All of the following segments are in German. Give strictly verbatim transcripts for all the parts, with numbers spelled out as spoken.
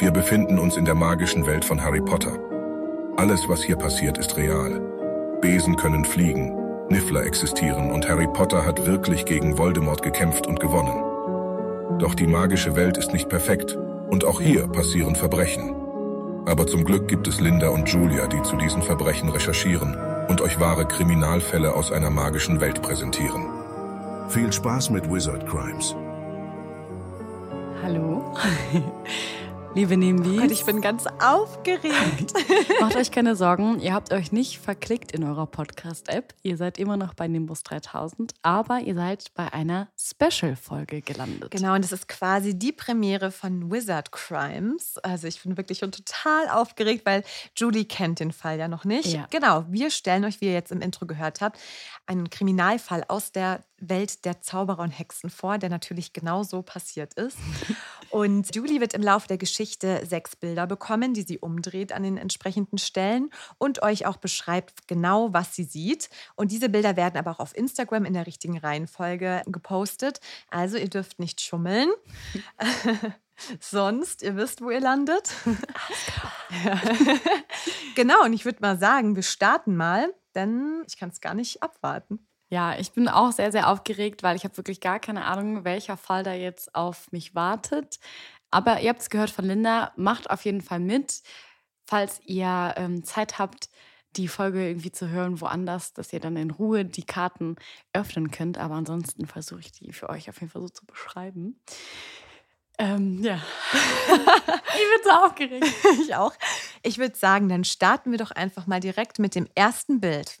Wir befinden uns in der magischen Welt von Harry Potter. Alles, was hier passiert, ist real. Besen können fliegen, Niffler existieren und Harry Potter hat wirklich gegen Voldemort gekämpft und gewonnen. Doch die magische Welt ist nicht perfekt und auch hier passieren Verbrechen. Aber zum Glück gibt es Linda und Giulia, die zu diesen Verbrechen recherchieren und euch wahre Kriminalfälle aus einer magischen Welt präsentieren. Viel Spaß mit Wizard Crimes. Hallo, liebe Nimbies. Oh Gott, ich bin ganz aufgeregt. Macht euch keine Sorgen, ihr habt euch nicht verklickt in eurer Podcast-App. Ihr seid immer noch bei Nimbus dreitausend, aber ihr seid bei einer Special-Folge gelandet. Genau, und das ist quasi die Premiere von Wizard Crimes. Also ich bin wirklich schon total aufgeregt, weil Julie kennt den Fall ja noch nicht. Ja. Genau, wir stellen euch, wie ihr jetzt im Intro gehört habt, einen Kriminalfall aus der Welt der Zauberer und Hexen vor, der natürlich genau so passiert ist. Und Julie wird im Laufe der Geschichte sechs Bilder bekommen, die sie umdreht an den entsprechenden Stellen und euch auch beschreibt genau, was sie sieht. Und diese Bilder werden aber auch auf Instagram in der richtigen Reihenfolge gepostet. Also ihr dürft nicht schummeln. Sonst, ihr wisst, wo ihr landet. Ja. Genau, und ich würde mal sagen, wir starten mal, denn ich kann es gar nicht abwarten. Ja, ich bin auch sehr, sehr aufgeregt, weil ich habe wirklich gar keine Ahnung, welcher Fall da jetzt auf mich wartet. Aber ihr habt es gehört von Linda, macht auf jeden Fall mit. Falls ihr ähm, Zeit habt, die Folge irgendwie zu hören woanders, dass ihr dann in Ruhe die Karten öffnen könnt. Aber ansonsten versuche ich die für euch auf jeden Fall so zu beschreiben. Ähm, ja. Ich bin so aufgeregt. Ich auch. Ich würde sagen, dann starten wir doch einfach mal direkt mit dem ersten Bild.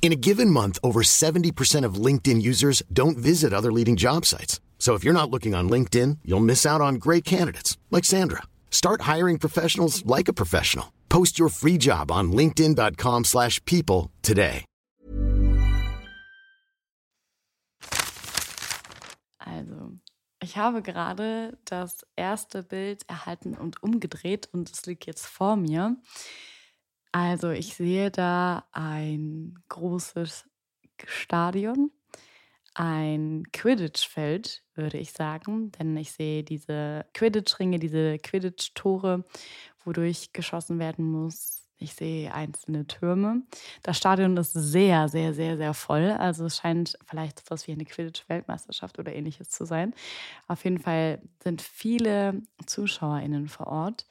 In a given month, over seventy percent of LinkedIn users don't visit other leading job sites. So if you're not looking on LinkedIn, you'll miss out on great candidates like Sandra. Start hiring professionals like a professional. Post your free job on linkedin.com slash people today. Also, ich habe gerade das erste Bild erhalten und umgedreht und es liegt jetzt vor mir. Also ich sehe da ein großes Stadion, ein Quidditch-Feld, würde ich sagen. Denn ich sehe diese Quidditch-Ringe, diese Quidditch-Tore, wodurch geschossen werden muss. Ich sehe einzelne Türme. Das Stadion ist sehr, sehr, sehr, sehr voll. Also es scheint vielleicht etwas wie eine Quidditch-Weltmeisterschaft oder ähnliches zu sein. Auf jeden Fall sind viele ZuschauerInnen vor Ort.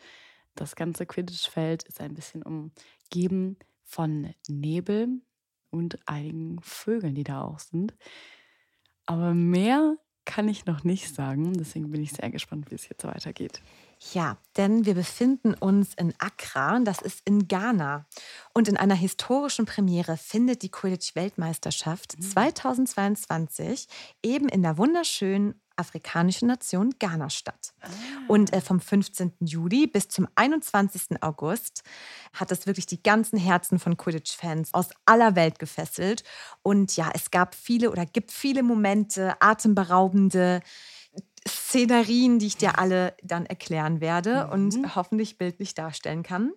Das ganze Quidditch-Feld ist ein bisschen umgeben von Nebel und einigen Vögeln, die da auch sind. Aber mehr kann ich noch nicht sagen. Deswegen bin ich sehr gespannt, wie es jetzt weitergeht. Ja, denn wir befinden uns in Accra und das ist in Ghana. Und in einer historischen Premiere findet die Quidditch-Weltmeisterschaft mhm. zweitausendzweiundzwanzig eben in der wunderschönen afrikanischen Nation Ghana statt. Und äh, vom fünfzehnten Juli bis zum einundzwanzigsten August hat das wirklich die ganzen Herzen von Quidditch-Fans aus aller Welt gefesselt. Und ja, es gab viele oder gibt viele Momente, atemberaubende Szenarien, die ich dir alle dann erklären werde mhm. und hoffentlich bildlich darstellen kann.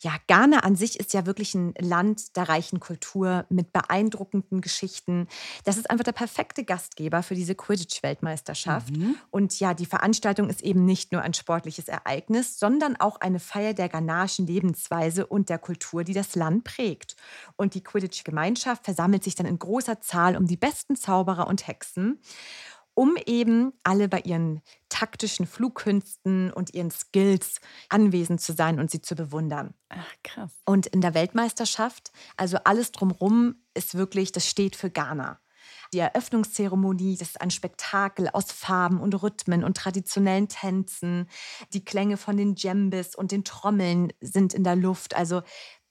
Ja, Ghana an sich ist ja wirklich ein Land der reichen Kultur mit beeindruckenden Geschichten. Das ist einfach der perfekte Gastgeber für diese Quidditch-Weltmeisterschaft. Mhm. Und ja, die Veranstaltung ist eben nicht nur ein sportliches Ereignis, sondern auch eine Feier der ghanaischen Lebensweise und der Kultur, die das Land prägt. Und die Quidditch-Gemeinschaft versammelt sich dann in großer Zahl um die besten Zauberer und Hexen, um eben alle bei ihren taktischen Flugkünsten und ihren Skills anwesend zu sein und sie zu bewundern. Ach, krass. Und in der Weltmeisterschaft, also alles drumherum ist wirklich, das steht für Ghana. Die Eröffnungszeremonie, das ist ein Spektakel aus Farben und Rhythmen und traditionellen Tänzen. Die Klänge von den Djembes und den Trommeln sind in der Luft. Also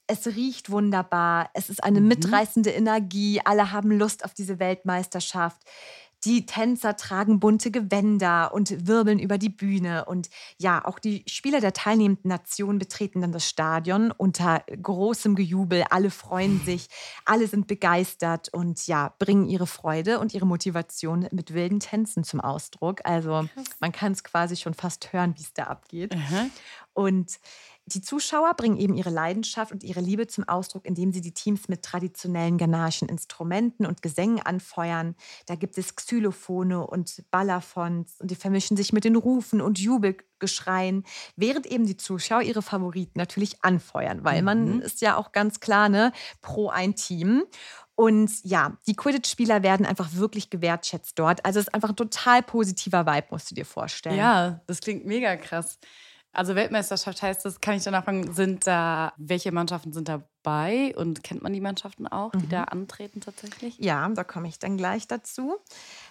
es riecht wunderbar, es ist eine mhm. mitreißende Energie, alle haben Lust auf diese Weltmeisterschaft. Die Tänzer tragen bunte Gewänder und wirbeln über die Bühne. Und ja, auch die Spieler der teilnehmenden Nation betreten dann das Stadion unter großem Gejubel. Alle freuen sich, alle sind begeistert und ja, bringen ihre Freude und ihre Motivation mit wilden Tänzen zum Ausdruck. Also man kann es quasi schon fast hören, wie es da abgeht. Aha. Und die Zuschauer bringen eben ihre Leidenschaft und ihre Liebe zum Ausdruck, indem sie die Teams mit traditionellen ghanaischen Instrumenten und Gesängen anfeuern. Da gibt es Xylophone und Balafons und die vermischen sich mit den Rufen und Jubelgeschreien, während eben die Zuschauer ihre Favoriten natürlich anfeuern, weil man mhm. ist ja auch ganz klar, ne, pro ein Team. Und ja, die Quidditch-Spieler werden einfach wirklich gewertschätzt dort. Also es ist einfach ein total positiver Vibe, musst du dir vorstellen. Ja, das klingt mega krass. Also Weltmeisterschaft heißt das, kann ich danach fragen, sind da, welche Mannschaften sind dabei und kennt man die Mannschaften auch, die mhm. da antreten tatsächlich? Ja, da komme ich dann gleich dazu.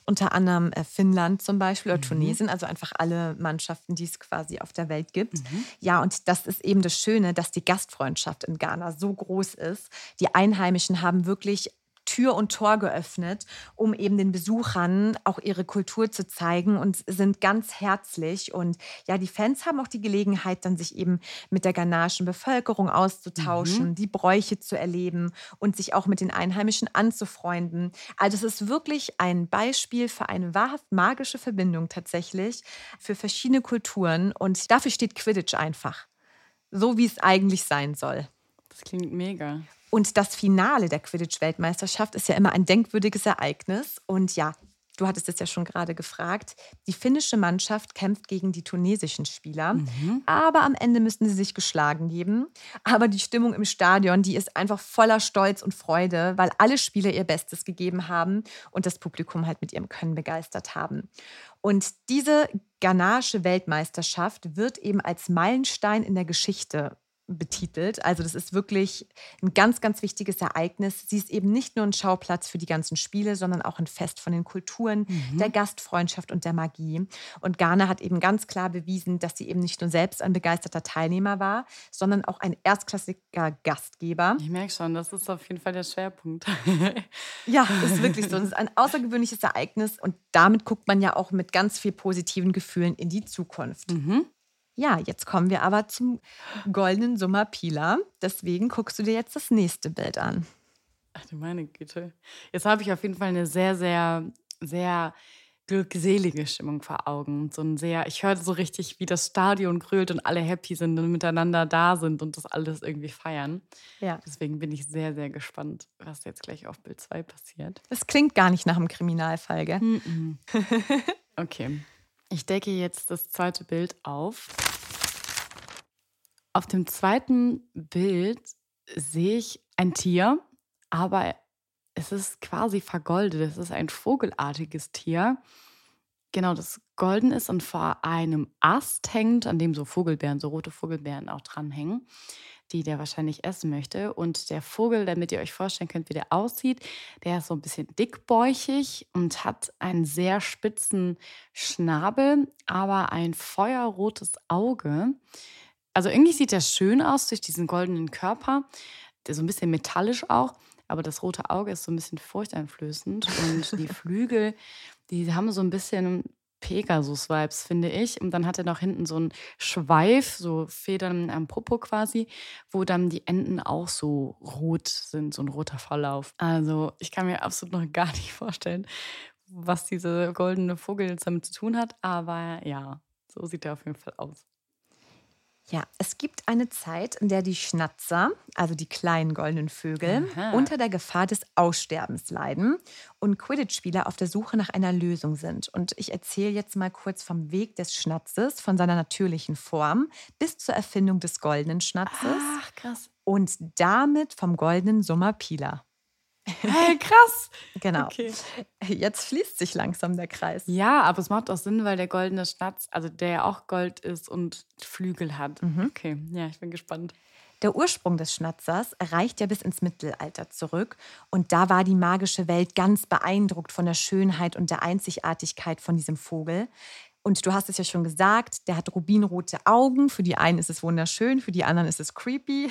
Unter anderem Finnland zum Beispiel oder mhm. Tunesien, also einfach alle Mannschaften, die es quasi auf der Welt gibt. Mhm. Ja, und das ist eben das Schöne, dass die Gastfreundschaft in Ghana so groß ist. Die Einheimischen haben wirklich Tür und Tor geöffnet, um eben den Besuchern auch ihre Kultur zu zeigen und sind ganz herzlich. Und ja, die Fans haben auch die Gelegenheit, dann sich eben mit der ghanaischen Bevölkerung auszutauschen, mhm. die Bräuche zu erleben und sich auch mit den Einheimischen anzufreunden. Also es ist wirklich ein Beispiel für eine wahrhaft magische Verbindung tatsächlich für verschiedene Kulturen. Und dafür steht Quidditch einfach. So, wie es eigentlich sein soll. Das klingt mega. Und das Finale der Quidditch-Weltmeisterschaft ist ja immer ein denkwürdiges Ereignis. Und ja, du hattest es ja schon gerade gefragt, die finnische Mannschaft kämpft gegen die tunesischen Spieler. Mhm. Aber am Ende müssen sie sich geschlagen geben. Aber die Stimmung im Stadion, die ist einfach voller Stolz und Freude, weil alle Spieler ihr Bestes gegeben haben und das Publikum halt mit ihrem Können begeistert haben. Und diese ghanaische Weltmeisterschaft wird eben als Meilenstein in der Geschichte betitelt. Also das ist wirklich ein ganz, ganz wichtiges Ereignis. Sie ist eben nicht nur ein Schauplatz für die ganzen Spiele, sondern auch ein Fest von den Kulturen, mhm. der Gastfreundschaft und der Magie. Und Ghana hat eben ganz klar bewiesen, dass sie eben nicht nur selbst ein begeisterter Teilnehmer war, sondern auch ein erstklassiger Gastgeber. Ich merke schon, das ist auf jeden Fall der Schwerpunkt. Ja, das ist wirklich so. Das ist ein außergewöhnliches Ereignis und damit guckt man ja auch mit ganz viel positiven Gefühlen in die Zukunft. Mhm. Ja, jetzt kommen wir aber zum goldenen Summa Pila. Deswegen guckst du dir jetzt das nächste Bild an. Ach du meine Güte. Jetzt habe ich auf jeden Fall eine sehr, sehr, sehr glückselige Stimmung vor Augen. So ein sehr, ich höre so richtig, wie das Stadion grölt und alle happy sind und miteinander da sind und das alles irgendwie feiern. Ja. Deswegen bin ich sehr, sehr gespannt, was jetzt gleich auf Bild zwei passiert. Das klingt gar nicht nach einem Kriminalfall, gell? Mm-mm. Okay. Ich decke jetzt das zweite Bild auf. Auf dem zweiten Bild sehe ich ein Tier, aber es ist quasi vergoldet. Es ist ein vogelartiges Tier, genau, das golden ist und vor einem Ast hängt, an dem so Vogelbeeren, so rote Vogelbeeren auch dranhängen, die der wahrscheinlich essen möchte. Und der Vogel, damit ihr euch vorstellen könnt, wie der aussieht, der ist so ein bisschen dickbäuchig und hat einen sehr spitzen Schnabel, aber ein feuerrotes Auge. Also irgendwie sieht der schön aus durch diesen goldenen Körper, der so ein bisschen metallisch auch, aber das rote Auge ist so ein bisschen furchteinflößend und die Flügel, die haben so ein bisschen Pegasus-Vibes, finde ich. Und dann hat er noch hinten so einen Schweif, so Federn am Popo quasi, wo dann die Enden auch so rot sind, so ein roter Verlauf. Also ich kann mir absolut noch gar nicht vorstellen, was dieser goldene Vogel jetzt damit zu tun hat. Aber ja, so sieht er auf jeden Fall aus. Ja, es gibt eine Zeit, in der die Schnatzer, also die kleinen goldenen Vögel, aha, unter der Gefahr des Aussterbens leiden und Quidditch-Spieler auf der Suche nach einer Lösung sind. Und ich erzähle jetzt mal kurz vom Weg des Schnatzes, von seiner natürlichen Form bis zur Erfindung des goldenen Schnatzes. Ach, krass. Und damit vom goldenen Summa Pila. Hey, krass! Genau. Okay. Jetzt schließt sich langsam der Kreis. Ja, aber es macht auch Sinn, weil der goldene Schnatz, also der ja auch Gold ist und Flügel hat. Mhm. Okay, ja, ich bin gespannt. Der Ursprung des Schnatzers reicht ja bis ins Mittelalter zurück und da war die magische Welt ganz beeindruckt von der Schönheit und der Einzigartigkeit von diesem Vogel. Und du hast es ja schon gesagt, der hat rubinrote Augen. Für die einen ist es wunderschön, für die anderen ist es creepy.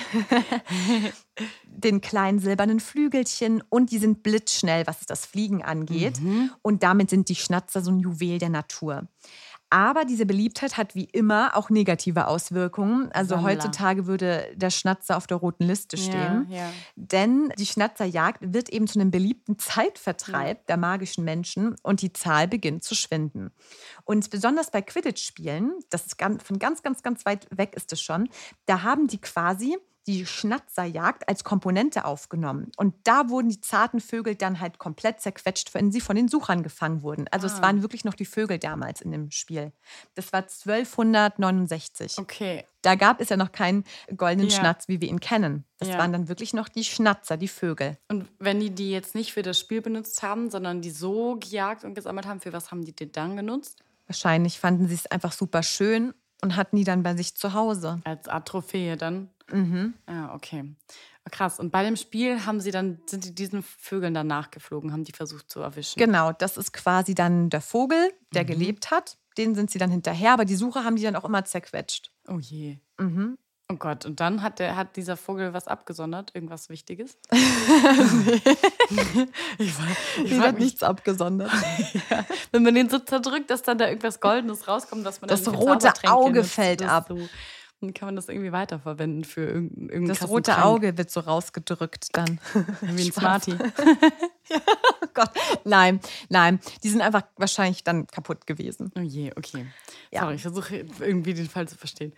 Den kleinen silbernen Flügelchen und die sind blitzschnell, was das Fliegen angeht. Mhm. Und damit sind die Schnatzer so ein Juwel der Natur. Aber diese Beliebtheit hat wie immer auch negative Auswirkungen. Also Sammler. Heutzutage würde der Schnatzer auf der roten Liste stehen. Ja, ja. Denn die Schnatzerjagd wird eben zu einem beliebten Zeitvertreib ja. der magischen Menschen und die Zahl beginnt zu schwinden. Und besonders bei Quidditch-Spielen, das ist ganz, von ganz, ganz, ganz weit weg ist es schon, da haben die quasi die Schnatzerjagd als Komponente aufgenommen. Und da wurden die zarten Vögel dann halt komplett zerquetscht, wenn sie von den Suchern gefangen wurden. Also ah. es waren wirklich noch die Vögel damals in dem Spiel. Das war zwölfhundertneunundsechzig. Okay. Da gab es ja noch keinen goldenen ja. Schnatz, wie wir ihn kennen. Das ja. waren dann wirklich noch die Schnatzer, die Vögel. Und wenn die die jetzt nicht für das Spiel benutzt haben, sondern die so gejagt und gesammelt haben, für was haben die die dann genutzt? Wahrscheinlich fanden sie es einfach super schön und hatten die dann bei sich zu Hause. Als Art Trophäe dann? Mhm. Ja, okay. Krass. Und bei dem Spiel haben sie dann, sind die diesen Vögeln dann nachgeflogen, haben die versucht zu erwischen. Genau, das ist quasi dann der Vogel, der mhm. gelebt hat. Den sind sie dann hinterher, aber die Suche haben die dann auch immer zerquetscht. Oh je. Mhm. Oh Gott, und dann hat, der, hat dieser Vogel was abgesondert? Irgendwas Wichtiges? Nee. Ich ich hat nichts abgesondert. Ja. Wenn man den so zerdrückt, dass dann da irgendwas Goldenes rauskommt, dass man das dann rote Auge nutzt, fällt das ab. So. Dann kann man das irgendwie weiterverwenden für irgendeinen irgendeinen Das rote Krank. Auge wird so rausgedrückt dann. Wie ein Smarty. Ja, oh Gott. Nein, nein. Die sind einfach wahrscheinlich dann kaputt gewesen. Oh je, okay. Ja. Sorry, ich versuche irgendwie den Fall zu verstehen.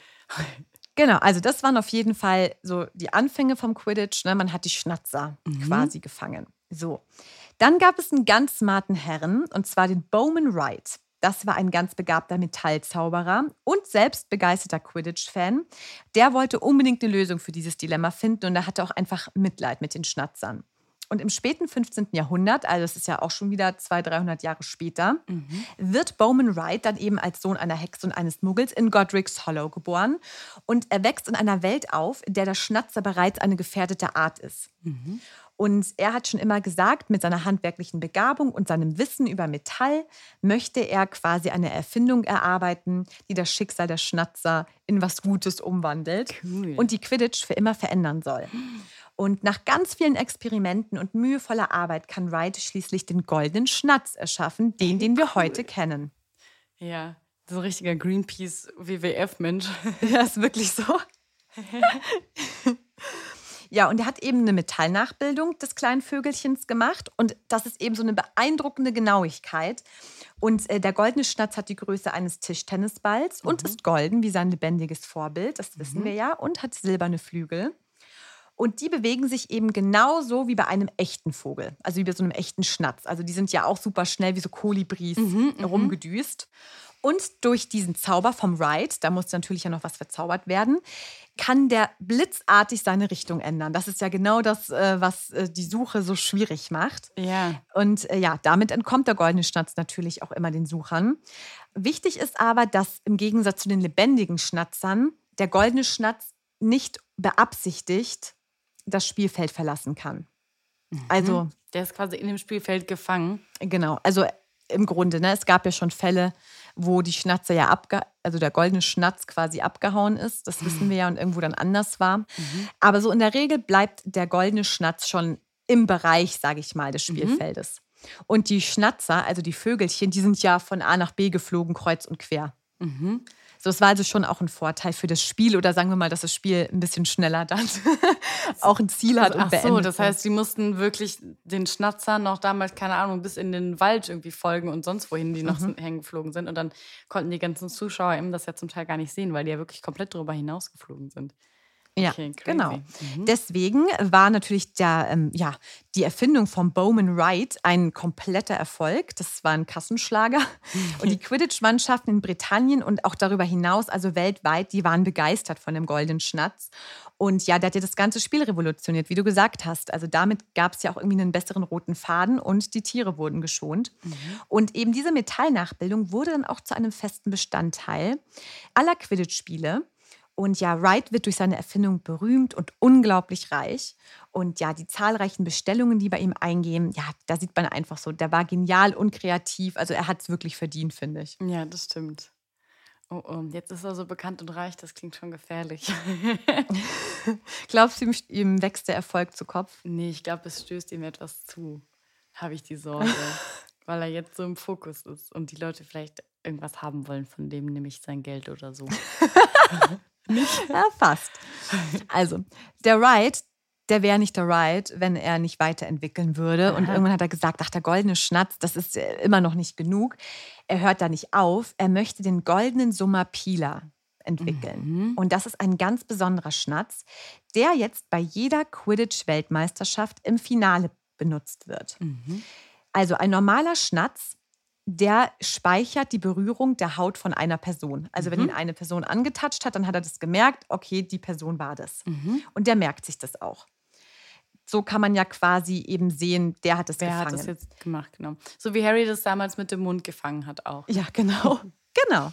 Genau, also das waren auf jeden Fall so die Anfänge vom Quidditch. Ne? Man hat die Schnatzer mhm. quasi gefangen. So. Dann gab es einen ganz smarten Herren, und zwar den Bowman Wright. Das war ein ganz begabter Metallzauberer und selbst begeisterter Quidditch-Fan. Der wollte unbedingt eine Lösung für dieses Dilemma finden und er hatte auch einfach Mitleid mit den Schnatzern. Und im späten fünfzehnten. Jahrhundert, also das ist ja auch schon wieder zweihundert, dreihundert Jahre später, mhm. wird Bowman Wright dann eben als Sohn einer Hexe und eines Muggels in Godric's Hollow geboren. Und er wächst in einer Welt auf, in der der Schnatzer bereits eine gefährdete Art ist. Mhm. Und er hat schon immer gesagt, mit seiner handwerklichen Begabung und seinem Wissen über Metall möchte er quasi eine Erfindung erarbeiten, die das Schicksal der Schnatzer in was Gutes umwandelt cool. und die Quidditch für immer verändern soll. Und nach ganz vielen Experimenten und mühevoller Arbeit kann Wright schließlich den goldenen Schnatz erschaffen, den, den wir cool. heute kennen. Ja, so ein richtiger Greenpeace-W W F-Mensch. Ja, ist wirklich so. Ja, und er hat eben eine Metallnachbildung des kleinen Vögelchens gemacht und das ist eben so eine beeindruckende Genauigkeit. Und äh, der goldene Schnatz hat die Größe eines Tischtennisballs mhm. und ist golden wie sein lebendiges Vorbild, das wissen mhm. wir ja, und hat silberne Flügel. Und die bewegen sich eben genauso wie bei einem echten Vogel, also wie bei so einem echten Schnatz. Also die sind ja auch super schnell wie so Kolibris mhm, rumgedüst. Und durch diesen Zauber vom Wright, da muss natürlich ja noch was verzaubert werden, kann der blitzartig seine Richtung ändern. Das ist ja genau das, was die Suche so schwierig macht. Ja. Und ja, damit entkommt der goldene Schnatz natürlich auch immer den Suchern. Wichtig ist aber, dass im Gegensatz zu den lebendigen Schnatzern der goldene Schnatz nicht beabsichtigt das Spielfeld verlassen kann. Mhm. Also der ist quasi in dem Spielfeld gefangen. Genau, also im Grunde, ne, es gab ja schon Fälle, wo die Schnatzer ja abge, also der goldene Schnatz quasi abgehauen ist. Das wissen wir ja und irgendwo dann anders war. Mhm. Aber so in der Regel bleibt der goldene Schnatz schon im Bereich, sage ich mal, des Spielfeldes. Mhm. Und die Schnatzer, also die Vögelchen, die sind ja von A nach B geflogen, kreuz und quer. Mhm. So, es war also schon auch ein Vorteil für das Spiel oder sagen wir mal, dass das Spiel ein bisschen schneller dann auch ein Ziel hat also, und beendet. Ach so, das heißt, sie mussten wirklich den Schnatzern noch damals, keine Ahnung, bis in den Wald irgendwie folgen und sonst wohin die noch mhm. hängen geflogen sind und dann konnten die ganzen Zuschauer eben das ja zum Teil gar nicht sehen, weil die ja wirklich komplett darüber hinaus geflogen sind. Ja, okay, genau. Mhm. Deswegen war natürlich der, ähm, ja, die Erfindung von Bowman Wright ein kompletter Erfolg. Das war ein Kassenschlager. Mhm. Und die Quidditch-Mannschaften in Britannien und auch darüber hinaus, also weltweit, die waren begeistert von dem goldenen Schnatz. Und ja, der hat ja das ganze Spiel revolutioniert, wie du gesagt hast. Also damit gab es ja auch irgendwie einen besseren roten Faden und die Tiere wurden geschont. Mhm. Und eben diese Metallnachbildung wurde dann auch zu einem festen Bestandteil aller Quidditch-Spiele. Und ja, Wright wird durch seine Erfindung berühmt und unglaublich reich. Und ja, die zahlreichen Bestellungen, die bei ihm eingehen, ja, da sieht man einfach so, der war genial und kreativ. Also er hat es wirklich verdient, finde ich. Ja, das stimmt. Oh, oh, jetzt ist er so bekannt und reich, das klingt schon gefährlich. Glaubst du, ihm, ihm wächst der Erfolg zu Kopf? Nee, ich glaube, es stößt ihm etwas zu, habe ich die Sorge. Weil er jetzt so im Fokus ist und die Leute vielleicht irgendwas haben wollen von dem, nämlich sein Geld oder so. Nicht? Ja, fast. Also, der Wright, der wäre nicht der Wright, wenn er nicht weiterentwickeln würde. Aha. Und irgendwann hat er gesagt, ach, der goldene Schnatz, das ist immer noch nicht genug. Er hört da nicht auf. Er möchte den goldenen Summa Pila entwickeln. Mhm. Und das ist ein ganz besonderer Schnatz, der jetzt bei jeder Quidditch-Weltmeisterschaft im Finale benutzt wird. Mhm. Also ein normaler Schnatz, der speichert die Berührung der Haut von einer Person. Also mhm. wenn ihn eine Person angetatscht hat, dann hat er das gemerkt, okay, die Person war das. Mhm. Und der merkt sich das auch. So kann man ja quasi eben sehen, der hat es gefangen. Der hat das jetzt gemacht, genau. So wie Harry das damals mit dem Mund gefangen hat auch. Ja, genau. Genau.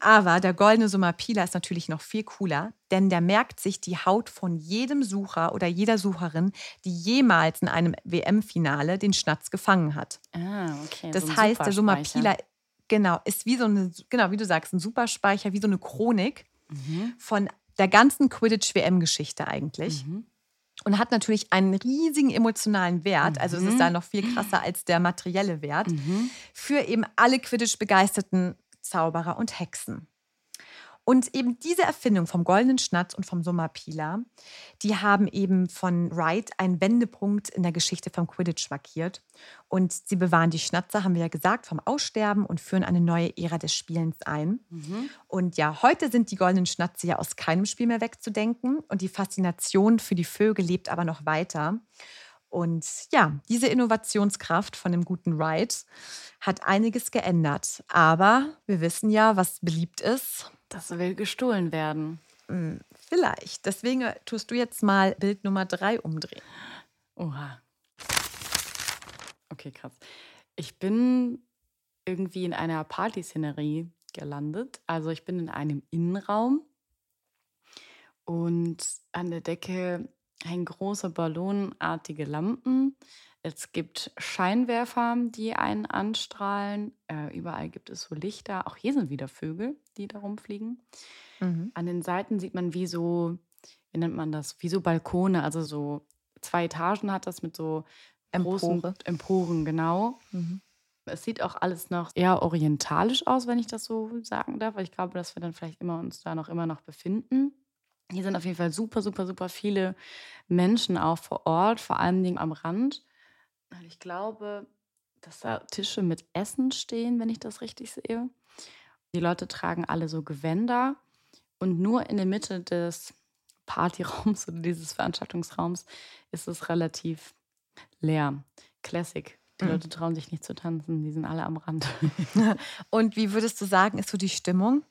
Aber der goldene Summa Pila ist natürlich noch viel cooler, denn der merkt sich die Haut von jedem Sucher oder jeder Sucherin, die jemals in einem W M-Finale den Schnatz gefangen hat. Ah, okay. Das so heißt, der Summa Pila, genau, ist wie so eine, genau, wie du sagst, ein Superspeicher, wie so eine Chronik mhm. von der ganzen Quidditch-W M-Geschichte eigentlich. Mhm. Und hat natürlich einen riesigen emotionalen Wert, also es ist da noch viel krasser als der materielle Wert, mhm. für eben alle Quidditch-Begeisterten Zauberer und Hexen. Und eben diese Erfindung vom goldenen Schnatz und vom Summa Pila, die haben eben von Wright einen Wendepunkt in der Geschichte vom Quidditch markiert. Und sie bewahren die Schnatzer, haben wir ja gesagt, vom Aussterben und führen eine neue Ära des Spielens ein. Mhm. Und ja, heute sind die goldenen Schnatze ja aus keinem Spiel mehr wegzudenken. Und die Faszination für die Vögel lebt aber noch weiter. Und ja, diese Innovationskraft von dem guten Wright hat einiges geändert. Aber wir wissen ja, was beliebt ist. Das will gestohlen werden. Vielleicht. Deswegen tust du jetzt mal Bild Nummer drei umdrehen. Oha. Okay, krass. Ich bin irgendwie in einer Partyszenerie gelandet. Also ich bin in einem Innenraum und an der Decke hängen große ballonartige Lampen. Es gibt Scheinwerfer, die einen anstrahlen. Äh, überall gibt es so Lichter. Auch hier sind wieder Vögel, die da rumfliegen. Mhm. An den Seiten sieht man wie so, wie nennt man das, wie so Balkone. Also so zwei Etagen hat das mit so großen Empore. Emporen, genau. Mhm. Es sieht auch alles noch eher orientalisch aus, wenn ich das so sagen darf. Ich glaube, dass wir dann vielleicht immer uns da noch immer noch befinden. Hier sind auf jeden Fall super, super, super viele Menschen auch vor Ort, vor allem am Rand. Ich glaube, dass da Tische mit Essen stehen, wenn ich das richtig sehe. Die Leute tragen alle so Gewänder und nur in der Mitte des Partyraums oder dieses Veranstaltungsraums ist es relativ leer. Classic. Die mhm. Leute trauen sich nicht zu tanzen, die sind alle am Rand. Und wie würdest du sagen, ist so die Stimmung?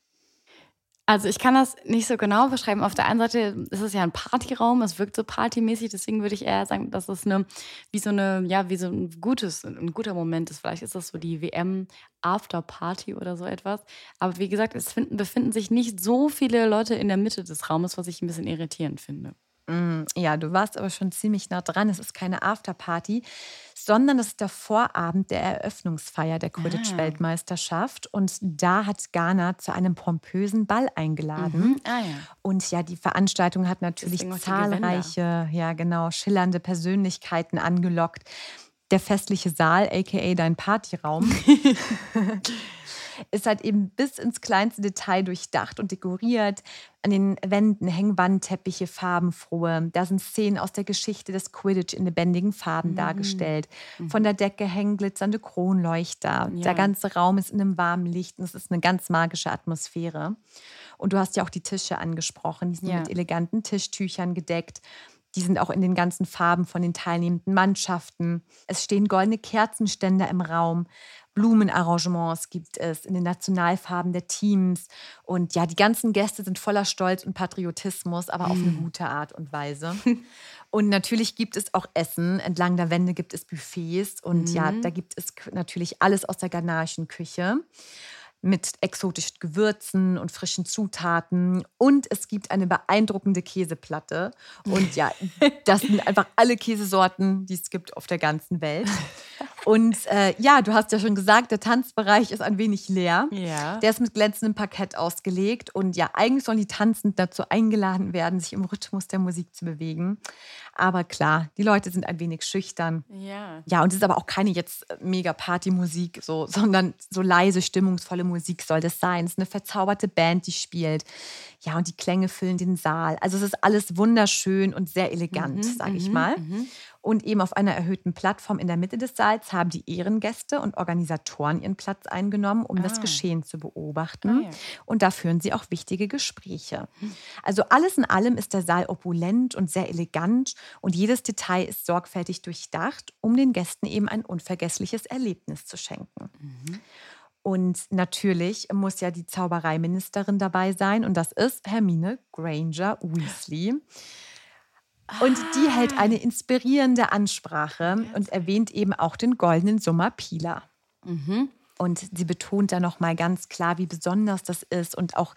Also ich kann das nicht so genau beschreiben. Auf der einen Seite ist es ja ein Partyraum, es wirkt so partymäßig, deswegen würde ich eher sagen, dass es eine, wie so eine, ja, wie so ein gutes, ein guter Moment ist. Vielleicht ist das so die W M-Afterparty oder so etwas. Aber wie gesagt, es finden, befinden sich nicht so viele Leute in der Mitte des Raumes, was ich ein bisschen irritierend finde. Ja, du warst aber schon ziemlich nah dran. Es ist keine Afterparty, sondern das ist der Vorabend der Eröffnungsfeier der Quidditch-Weltmeisterschaft. Und da hat Ghana zu einem pompösen Ball eingeladen. Mhm. Ah, ja. Und ja, die Veranstaltung hat natürlich zahlreiche, ja genau, schillernde Persönlichkeiten angelockt. Der festliche Saal, a k a dein Partyraum, ist halt eben bis ins kleinste Detail durchdacht und dekoriert. An den Wänden hängen Wandteppiche, farbenfrohe. Da sind Szenen aus der Geschichte des Quidditch in lebendigen Farben mhm. dargestellt. Von der Decke hängen glitzernde Kronleuchter. Ja. Der ganze Raum ist in einem warmen Licht und es ist eine ganz magische Atmosphäre. Und du hast ja auch die Tische angesprochen. Die sind ja mit eleganten Tischtüchern gedeckt. Die sind auch in den ganzen Farben von den teilnehmenden Mannschaften. Es stehen goldene Kerzenständer im Raum. Blumenarrangements gibt es in den Nationalfarben der Teams. Und ja, die ganzen Gäste sind voller Stolz und Patriotismus, aber auf eine gute Art und Weise. Und natürlich gibt es auch Essen. Entlang der Wände gibt es Buffets. Und mhm. ja, da gibt es natürlich alles aus der ghanaischen Küche. mit exotischen Gewürzen und frischen Zutaten. Und es gibt eine beeindruckende Käseplatte. Und ja, das sind einfach alle Käsesorten, die es gibt auf der ganzen Welt. Und äh, ja, du hast ja schon gesagt, der Tanzbereich ist ein wenig leer. Ja. Der ist mit glänzendem Parkett ausgelegt. Und ja, eigentlich sollen die Tanzenden dazu eingeladen werden, sich im Rhythmus der Musik zu bewegen. Aber klar, die Leute sind ein wenig schüchtern. Ja. Ja, und es ist aber auch keine jetzt mega Partymusik, so, sondern so leise, stimmungsvolle Musik soll das sein. Es ist eine verzauberte Band, die spielt. Ja, und die Klänge füllen den Saal. Also es ist alles wunderschön und sehr elegant, mhm, sage ich mal. Mhm. Und eben auf einer erhöhten Plattform in der Mitte des Saals haben die Ehrengäste und Organisatoren ihren Platz eingenommen, um ah. das Geschehen zu beobachten. Ah, ja. Und da führen sie auch wichtige Gespräche. Also alles in allem ist der Saal opulent und sehr elegant. Und jedes Detail ist sorgfältig durchdacht, um den Gästen eben ein unvergessliches Erlebnis zu schenken. Mhm. Und natürlich muss ja die Zaubereiministerin dabei sein. Und das ist Hermine Granger-Weasley. Und die hält eine inspirierende Ansprache und erwähnt eben auch den goldenen Summa Pila. Mhm. Und sie betont da nochmal ganz klar, wie besonders das ist. Und auch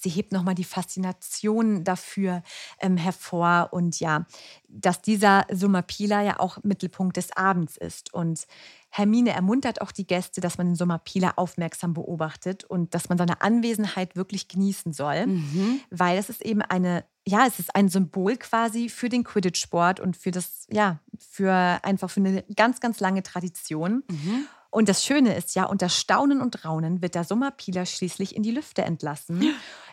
sie hebt nochmal die Faszination dafür ähm, hervor. Und ja, dass dieser Summa Pila ja auch Mittelpunkt des Abends ist. Und Hermine ermuntert auch die Gäste, dass man den Summa Pila aufmerksam beobachtet und dass man seine Anwesenheit wirklich genießen soll. Mhm. Weil es ist eben eine... Ja, es ist ein Symbol quasi für den Quidditch-Sport und für das, ja, für einfach für eine ganz, ganz lange Tradition. Mhm. Und das Schöne ist ja, unter Staunen und Raunen wird der Summa Pila schließlich in die Lüfte entlassen, ja.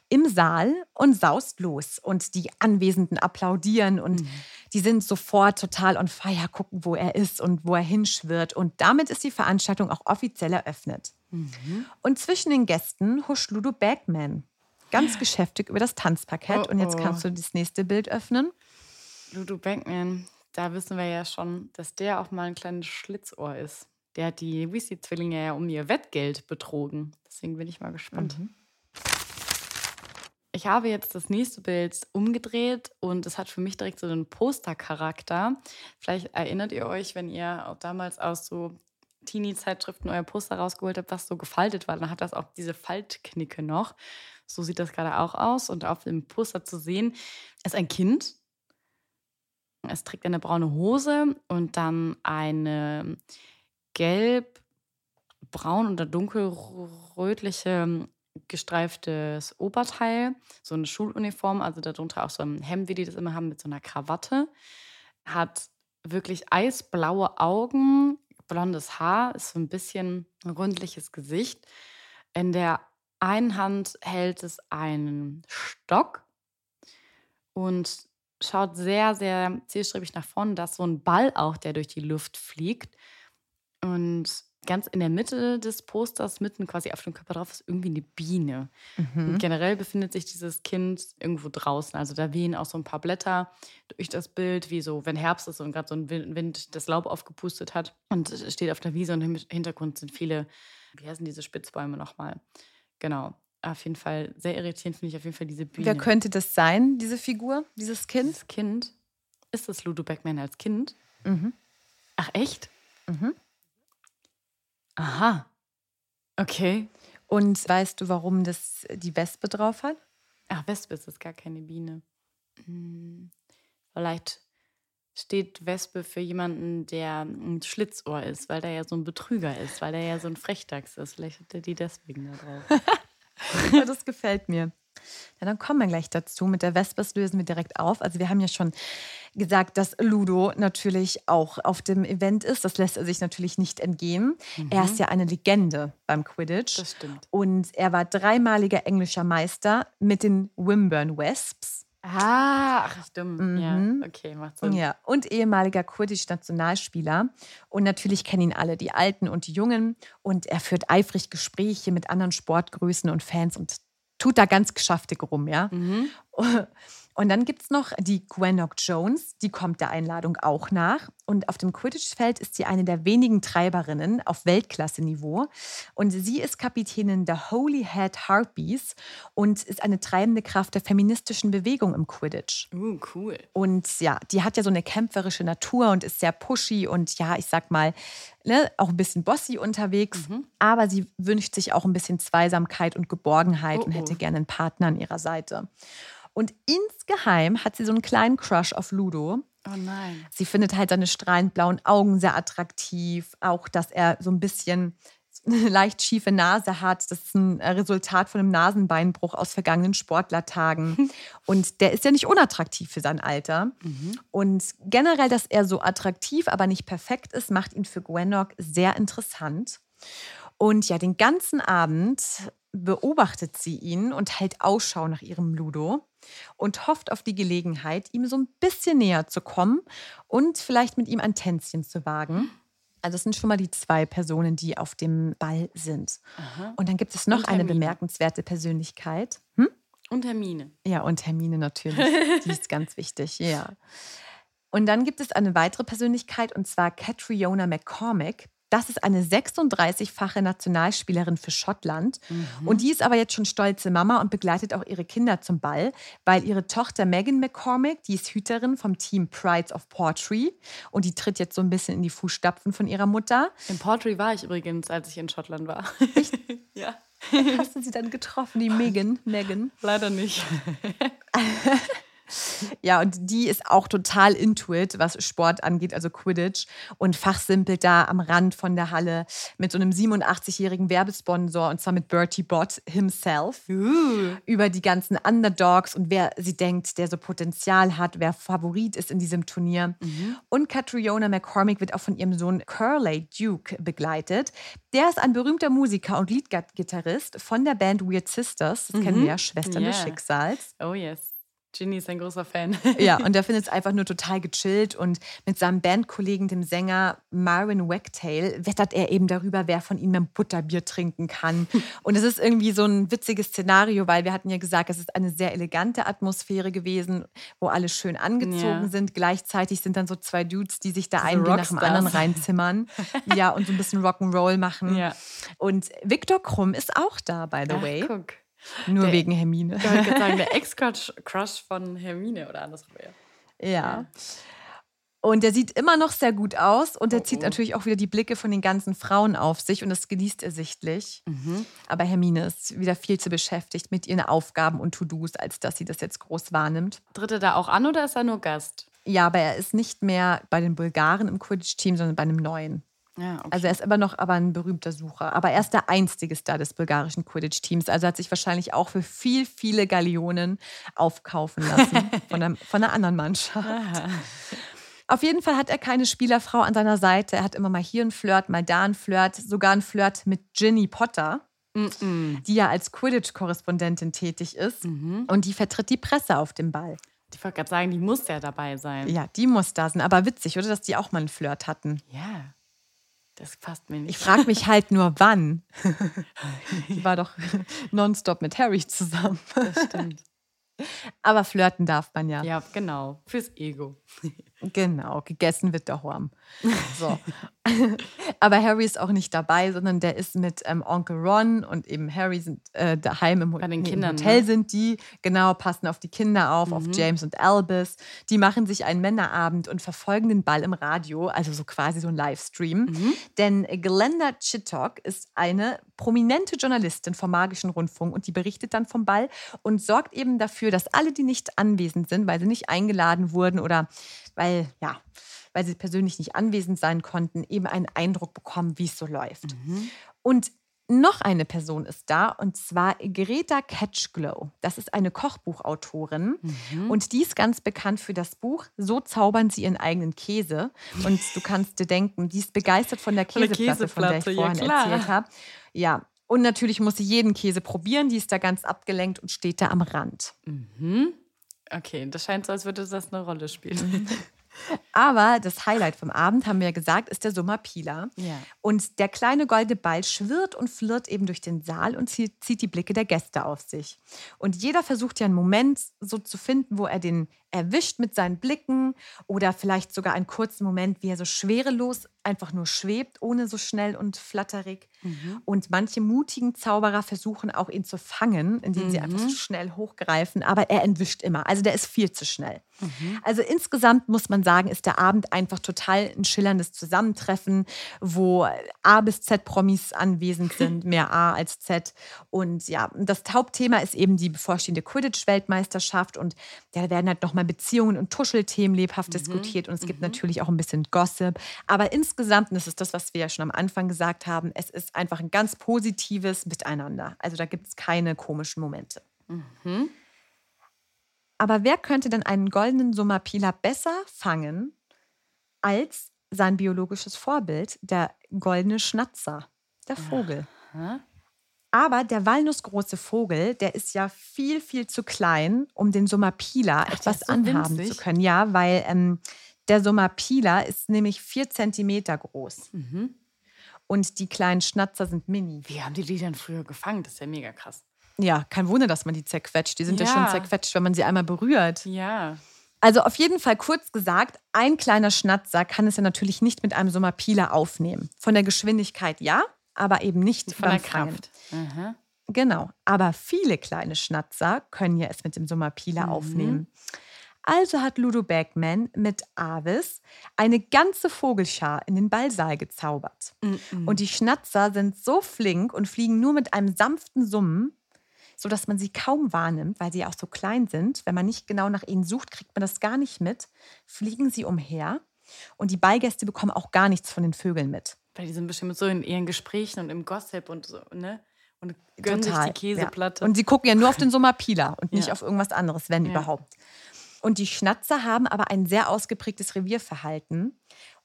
im Saal und saust los. Und die Anwesenden applaudieren und mhm. die sind sofort total on fire, gucken, wo er ist und wo er hinschwirrt. Und damit ist die Veranstaltung auch offiziell eröffnet. Mhm. Und zwischen den Gästen huscht Ludo Bagman ganz geschäftig über das Tanzparkett. Oh, oh. Und jetzt kannst du das nächste Bild öffnen. Ludo Bagman, da wissen wir ja schon, dass der auch mal ein kleines Schlitzohr ist. Der hat die Weasley-Zwillinge ja um ihr Wettgeld betrogen. Deswegen bin ich mal gespannt. Mhm. Ich habe jetzt das nächste Bild umgedreht und es hat für mich direkt so einen Postercharakter. Vielleicht erinnert ihr euch, wenn ihr auch damals aus so Teenie-Zeitschriften euer Poster rausgeholt habt, was so gefaltet war. Dann hat das auch diese Faltknicke noch. So sieht das gerade auch aus. Und auf dem Poster zu sehen ist ein Kind. Es trägt eine braune Hose und dann eine gelb, braun oder dunkelrötliche gestreiftes Oberteil. So eine Schuluniform, also darunter auch so ein Hemd, wie die das immer haben, mit so einer Krawatte. Hat wirklich eisblaue Augen, blondes Haar, ist so ein bisschen ein rundliches Gesicht. In der einen Hand hält es einen Stock und schaut sehr, sehr zielstrebig nach vorne. Da ist so ein Ball auch, der durch die Luft fliegt. Und ganz in der Mitte des Posters, mitten quasi auf dem Körper drauf, ist irgendwie eine Biene. Mhm. Und generell befindet sich dieses Kind irgendwo draußen. Also da wehen auch so ein paar Blätter durch das Bild, wie so, wenn Herbst ist und gerade so ein Wind das Laub aufgepustet hat. Und steht auf der Wiese und im Hintergrund sind viele, wie heißen diese Spitzbäume nochmal? Genau, auf jeden Fall sehr irritierend finde ich auf jeden Fall diese Biene. Wer könnte das sein, diese Figur, dieses Kind? Das Kind? Ist das Ludo Bagman als Kind? Mhm. Ach, echt? Mhm. Aha. Okay. Und weißt du, warum das die Wespe drauf hat? Ach, Wespe ist das gar keine Biene. Hm. Vielleicht steht Wespe für jemanden, der ein Schlitzohr ist, weil der ja so ein Betrüger ist, weil der ja so ein Frechdachs ist. Vielleicht hat er die deswegen da drauf. Das gefällt mir. Ja, dann kommen wir gleich dazu. Mit der Wespe lösen wir direkt auf. Also wir haben ja schon gesagt, dass Ludo natürlich auch auf dem Event ist. Das lässt er sich natürlich nicht entgehen. Mhm. Er ist ja eine Legende beim Quidditch. Das stimmt. Und er war dreimaliger englischer Meister mit den Wimborne Wasps. Ah, ach, stimmt. Mhm. Ja, okay, macht Sinn. Ja, und ehemaliger Quidditch-Nationalspieler. Und natürlich kennen ihn alle, die Alten und die Jungen. Und er führt eifrig Gespräche mit anderen Sportgrößen und Fans und tut da ganz geschafftig rum, ja. Mhm. Und dann gibt es noch die Gwenog Jones, die kommt der Einladung auch nach. Und auf dem Quidditch-Feld ist sie eine der wenigen Treiberinnen auf Weltklasse-Niveau. Und sie ist Kapitänin der Holyhead Harpies und ist eine treibende Kraft der feministischen Bewegung im Quidditch. Uh, cool. Und ja, die hat ja so eine kämpferische Natur und ist sehr pushy und ja, ich sag mal, ne, auch ein bisschen bossy unterwegs. Mhm. Aber sie wünscht sich auch ein bisschen Zweisamkeit und Geborgenheit oh, und hätte oh. gerne einen Partner an ihrer Seite. Und insgeheim hat sie so einen kleinen Crush auf Ludo. Oh nein. Sie findet halt seine strahlend blauen Augen sehr attraktiv. Auch, dass er so ein bisschen eine leicht schiefe Nase hat. Das ist ein Resultat von einem Nasenbeinbruch aus vergangenen Sportlertagen. Und der ist ja nicht unattraktiv für sein Alter. Mhm. Und generell, dass er so attraktiv, aber nicht perfekt ist, macht ihn für Gwenog sehr interessant. Und ja, den ganzen Abend beobachtet sie ihn und hält Ausschau nach ihrem Ludo und hofft auf die Gelegenheit, ihm so ein bisschen näher zu kommen und vielleicht mit ihm ein Tänzchen zu wagen. Also das sind schon mal die zwei Personen, die auf dem Ball sind. Aha. Und dann gibt es noch eine bemerkenswerte Persönlichkeit. Hm? Und Hermine. Ja, und Hermine natürlich. Die ist ganz wichtig, ja. Und dann gibt es eine weitere Persönlichkeit, und zwar Catriona McCormick. Das ist eine sechsunddreißigfache Nationalspielerin für Schottland. Mhm. Und die ist aber jetzt schon stolze Mama und begleitet auch ihre Kinder zum Ball, weil ihre Tochter Megan McCormick, die ist Hüterin vom Team Prides of Portree. Und die tritt jetzt so ein bisschen in die Fußstapfen von ihrer Mutter. In Portree war ich übrigens, als ich in Schottland war. Echt? Ja. Hast du sie dann getroffen, die Megan? Megan? Leider nicht. Ja, und die ist auch total into it, was Sport angeht, also Quidditch, und fachsimpelt da am Rand von der Halle mit so einem siebenundachtzigjährigen Werbesponsor, und zwar mit Bertie Bott himself, uh. über die ganzen Underdogs und wer sie denkt, der so Potenzial hat, wer Favorit ist in diesem Turnier. Mhm. Und Catriona McCormick wird auch von ihrem Sohn Curley Duke begleitet. Der ist ein berühmter Musiker und Leadgitarrist von der Band Weird Sisters, das mhm. kennen wir ja, Schwestern yeah. des Schicksals. Oh yes. Ginny ist ein großer Fan. Ja, und der findet es einfach nur total gechillt. Und mit seinem Bandkollegen, dem Sänger Marvin Wagtail, wettert er eben darüber, wer von ihnen ein Butterbier trinken kann. Und es ist irgendwie so ein witziges Szenario, weil wir hatten ja gesagt, es ist eine sehr elegante Atmosphäre gewesen, wo alle schön angezogen ja. sind. Gleichzeitig sind dann so zwei Dudes, die sich da einen nach dem anderen reinzimmern. Ja, und so ein bisschen Rock'n'Roll machen. Ja. Und Viktor Krum ist auch da, by the Ach, way. Guck. Nur der, wegen Hermine. Ich würde sagen, der Ex-Crush von Hermine oder andersrum. Ja. ja. Und der sieht immer noch sehr gut aus. Und der oh, zieht oh. natürlich auch wieder die Blicke von den ganzen Frauen auf sich. Und das genießt er sichtlich. Mhm. Aber Hermine ist wieder viel zu beschäftigt mit ihren Aufgaben und To-Dos, als dass sie das jetzt groß wahrnimmt. Tritt er da auch an oder ist er nur Gast? Ja, aber er ist nicht mehr bei den Bulgaren im Quidditch-Team, sondern bei einem neuen. Ja, okay. Also er ist immer noch aber ein berühmter Sucher. Aber er ist der einzige Star des bulgarischen Quidditch-Teams. Also hat sich wahrscheinlich auch für viel, viele Gallionen aufkaufen lassen von, der, von einer anderen Mannschaft. Aha. Auf jeden Fall hat er keine Spielerfrau an seiner Seite. Er hat immer mal hier einen Flirt, mal da einen Flirt. Sogar einen Flirt mit Ginny Potter, Mm-mm. die ja als Quidditch-Korrespondentin tätig ist. Mhm. Und die vertritt die Presse auf dem Ball. Ich wollte gerade sagen, die muss ja dabei sein. Ja, die muss da sein. Aber witzig, oder? Dass die auch mal einen Flirt hatten. Ja. Yeah. Das passt mir nicht. Ich frage mich halt nur, wann. Die war doch nonstop mit Harry zusammen. Das stimmt. Aber flirten darf man ja. Ja, genau. Fürs Ego. Genau. Gegessen wird der Horm. So. Aber Harry ist auch nicht dabei, sondern der ist mit ähm, Onkel Ron und eben Harry sind äh, daheim im, Bei den Kindern, im Hotel. Ne? Sind die, genau, passen auf die Kinder auf, mhm. auf James und Albus. Die machen sich einen Männerabend und verfolgen den Ball im Radio, also so quasi so ein Livestream. Mhm. Denn Glenda Chittock ist eine prominente Journalistin vom Magischen Rundfunk und die berichtet dann vom Ball und sorgt eben dafür, dass alle, die nicht anwesend sind, weil sie nicht eingeladen wurden oder weil, ja, weil sie persönlich nicht anwesend sein konnten, eben einen Eindruck bekommen, wie es so läuft. Mhm. Und noch eine Person ist da, und zwar Greta Catchglow. Das ist eine Kochbuchautorin. Mhm. Und die ist ganz bekannt für das Buch So zaubern sie ihren eigenen Käse. Und du kannst dir denken, die ist begeistert von der Käseplatte, von der ich vorhin ja, erzählt habe. Ja, und natürlich muss sie jeden Käse probieren. Die ist da ganz abgelenkt und steht da am Rand. Mhm. Okay, das scheint so, als würde das eine Rolle spielen. Aber das Highlight vom Abend, haben wir ja gesagt, ist der Summa Pila. Ja. Und der kleine goldene Ball schwirrt und flirrt eben durch den Saal und zieht, zieht die Blicke der Gäste auf sich. Und jeder versucht ja einen Moment so zu finden, wo er den erwischt mit seinen Blicken oder vielleicht sogar einen kurzen Moment, wie er so schwerelos einfach nur schwebt, ohne so schnell und flatterig. Mhm. Und manche mutigen Zauberer versuchen auch, ihn zu fangen, indem mhm. sie einfach so schnell hochgreifen. Aber er entwischt immer. Also der ist viel zu schnell. Mhm. Also insgesamt muss man sagen, ist der Abend einfach total ein schillerndes Zusammentreffen, wo A bis Z Promis anwesend sind, mehr A als Z. Und ja, das Hauptthema ist eben die bevorstehende Quidditch-Weltmeisterschaft. Und da werden halt nochmal Beziehungen und Tuschelthemen lebhaft mhm. diskutiert. Und es gibt mhm. natürlich auch ein bisschen Gossip. Aber insgesamt Insgesamt, und das ist das, was wir ja schon am Anfang gesagt haben, es ist einfach ein ganz positives Miteinander. Also da gibt es keine komischen Momente. Mhm. Aber wer könnte denn einen goldenen Summa Pila besser fangen als sein biologisches Vorbild, der goldene Schnatzer, der Vogel? Aha. Aber der walnussgroße Vogel, der ist ja viel, viel zu klein, um den Summa Pila Ach, etwas so anhaben winzig. zu können. Ja, weil... Ähm, Der Summa Pila ist nämlich vier Zentimeter groß. Mhm. Und die kleinen Schnatzer sind mini. Wie haben die die dann früher gefangen? Das ist ja mega krass. Ja, kein Wunder, dass man die zerquetscht. Die sind ja, ja schon zerquetscht, wenn man sie einmal berührt. Ja. Also auf jeden Fall kurz gesagt, ein kleiner Schnatzer kann es ja natürlich nicht mit einem Summa Pila aufnehmen. Von der Geschwindigkeit ja, aber eben nicht von der Kraft. Mhm. Genau, aber viele kleine Schnatzer können ja es mit dem Summa Pila mhm. aufnehmen. Also hat Ludo Bagman mit Avis eine ganze Vogelschar in den Ballsaal gezaubert. Mm-mm. Und die Schnatzer sind so flink und fliegen nur mit einem sanften Summen, sodass man sie kaum wahrnimmt, weil sie ja auch so klein sind. Wenn man nicht genau nach ihnen sucht, kriegt man das gar nicht mit. Fliegen sie umher und die Ballgäste bekommen auch gar nichts von den Vögeln mit. Weil die sind bestimmt so in ihren Gesprächen und im Gossip und so, ne? Und gönnen Total, sich die Käseplatte. Ja. Und sie gucken ja nur auf den Summa Pila und nicht ja. auf irgendwas anderes, wenn ja. überhaupt. Und die Schnatzer haben aber ein sehr ausgeprägtes Revierverhalten.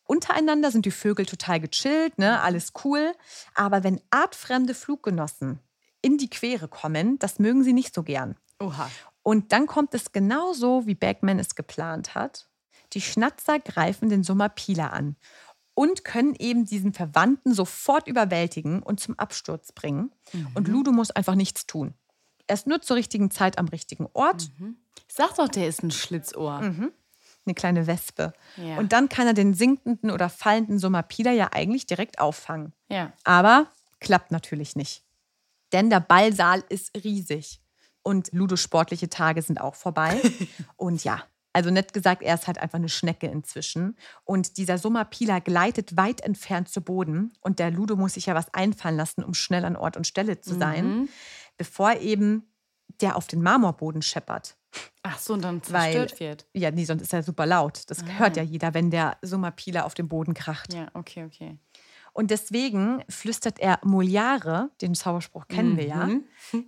Untereinander sind die Vögel total gechillt, ne? Alles cool. Aber wenn artfremde Fluggenossen in die Quere kommen, das mögen sie nicht so gern. Oha. Und dann kommt es genauso, wie Bagman es geplant hat. Die Schnatzer greifen den Summa Pila an und können eben diesen Verwandten sofort überwältigen und zum Absturz bringen. Mhm. Und Ludo muss einfach nichts tun. Er ist nur zur richtigen Zeit am richtigen Ort. Mhm. Ich sag doch, der ist ein Schlitzohr. Mhm. Eine kleine Wespe. Ja. Und dann kann er den sinkenden oder fallenden Summa Pila ja eigentlich direkt auffangen. Ja. Aber klappt natürlich nicht. Denn der Ballsaal ist riesig. Und Ludos sportliche Tage sind auch vorbei. Und ja, also nett gesagt, er ist halt einfach eine Schnecke inzwischen. Und dieser Summa Pila gleitet weit entfernt zu Boden. Und der Ludo muss sich ja was einfallen lassen, um schnell an Ort und Stelle zu sein. Mhm. Bevor eben der auf den Marmorboden scheppert. Ach so, und dann zerstört Weil, wird. Ja, nee, sonst ist er super laut. Das ah. hört ja jeder, wenn der Summa Pila auf dem Boden kracht. Ja, okay, okay. Und deswegen flüstert er Moliare, den Zauberspruch kennen mhm. wir ja,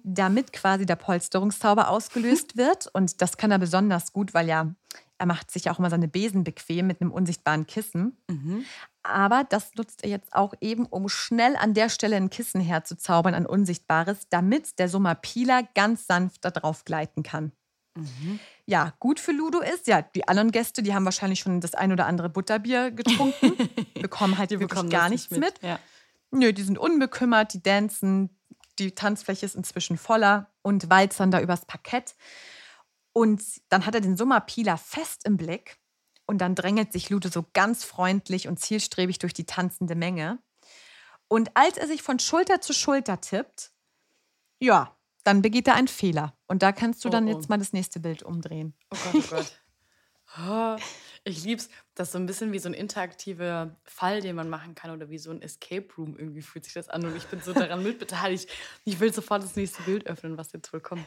damit quasi der Polsterungszauber ausgelöst wird. Und das kann er besonders gut, weil ja, er macht sich ja auch immer seine Besen bequem mit einem unsichtbaren Kissen. Mhm. Aber das nutzt er jetzt auch eben, um schnell an der Stelle ein Kissen herzuzaubern, ein unsichtbares, damit der Summa Pila ganz sanft da drauf gleiten kann. Mhm. Ja, gut für Ludo ist, ja, die anderen Gäste, die haben wahrscheinlich schon das ein oder andere Butterbier getrunken, bekommen halt die wirklich bekommen gar nichts mit. mit. Ja. Nö, die sind unbekümmert, die dancen, die Tanzfläche ist inzwischen voller und walzern da übers Parkett. Und dann hat er den Summa Pila fest im Blick und dann drängelt sich Ludo so ganz freundlich und zielstrebig durch die tanzende Menge. Und als er sich von Schulter zu Schulter tippt, ja, dann begeht er einen Fehler. Und da kannst du oh, dann jetzt mal das nächste Bild umdrehen. Oh Gott, oh Gott. Oh, ich lieb's. Das ist so ein bisschen wie so ein interaktiver Fall, den man machen kann oder wie so ein Escape Room. Irgendwie fühlt sich das an und ich bin so daran mitbeteiligt. Ich will sofort das nächste Bild öffnen, was jetzt wohl kommt.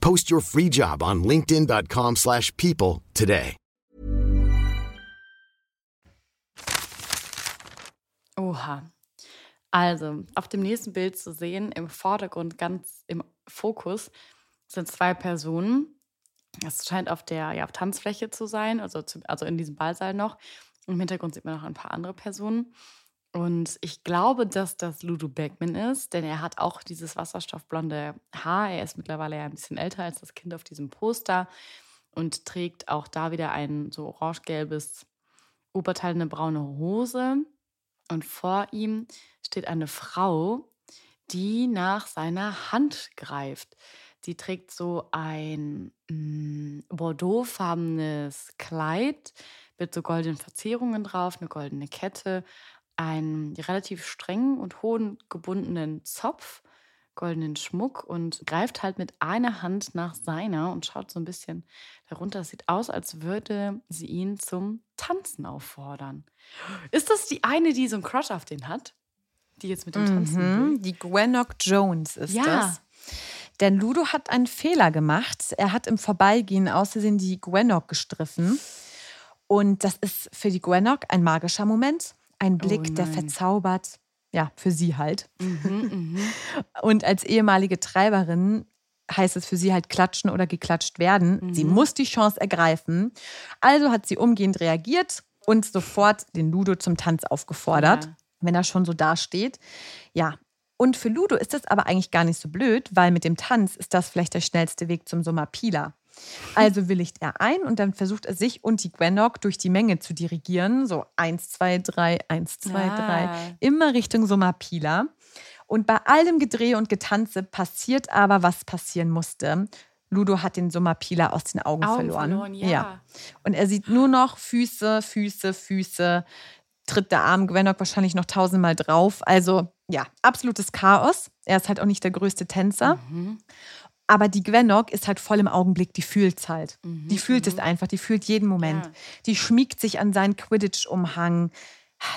Post your free job on linkedin dot com slash people today. Oha. Also, auf dem nächsten Bild zu sehen, im Vordergrund, ganz im Fokus, sind zwei Personen. Das scheint auf der ja, auf Tanzfläche zu sein, also, zu, also in diesem Ballsaal noch. Im Hintergrund sieht man noch ein paar andere Personen. Und ich glaube, dass das Ludo Bagman ist, denn er hat auch dieses wasserstoffblonde Haar. Er ist mittlerweile ja ein bisschen älter als das Kind auf diesem Poster und trägt auch da wieder ein so orange-gelbes Oberteil, eine braune Hose. Und vor ihm steht eine Frau, die nach seiner Hand greift. Sie trägt so ein mm, bordeauxfarbenes Kleid mit so goldenen Verzierungen drauf, eine goldene Kette, einen relativ strengen und hohen gebundenen Zopf, goldenen Schmuck und greift halt mit einer Hand nach seiner und schaut so ein bisschen darunter. Es sieht aus, als würde sie ihn zum Tanzen auffordern. Ist das die eine, die so einen Crush auf den hat? Die jetzt mit dem mhm, Tanzen will? Die Gwenog Jones ist ja. das. Denn Ludo hat einen Fehler gemacht. Er hat im Vorbeigehen aus Versehen die Gwenog gestriffen. Und das ist für die Gwenog ein magischer Moment. Ein Blick, oh der verzaubert, ja, für sie halt. Mhm, mh. Und als ehemalige Treiberin heißt es für sie halt klatschen oder geklatscht werden. Mhm. Sie muss die Chance ergreifen. Also hat sie umgehend reagiert und sofort den Ludo zum Tanz aufgefordert, ja. wenn er schon so dasteht. Ja, und für Ludo ist das aber eigentlich gar nicht so blöd, weil mit dem Tanz ist das vielleicht der schnellste Weg zum Sommerpila. Also willigt er ein und dann versucht er sich und die Gwenog durch die Menge zu dirigieren. So eins, zwei, drei, eins, zwei, ja. drei. Immer Richtung Sommerpila. Und bei allem Gedreh und Getanze passiert aber, was passieren musste. Ludo hat den Sommerpila aus den Augen, Augen verloren. verloren ja. Ja. Und er sieht nur noch Füße, Füße, Füße. Tritt der arme Gwenog wahrscheinlich noch tausendmal drauf. Also ja, absolutes Chaos. Er ist halt auch nicht der größte Tänzer. Mhm. Aber die Gwenog ist halt voll im Augenblick, die fühlt es halt. Mhm, die fühlt mhm. es einfach, die fühlt jeden Moment. Ja. Die schmiegt sich an seinen Quidditch-Umhang.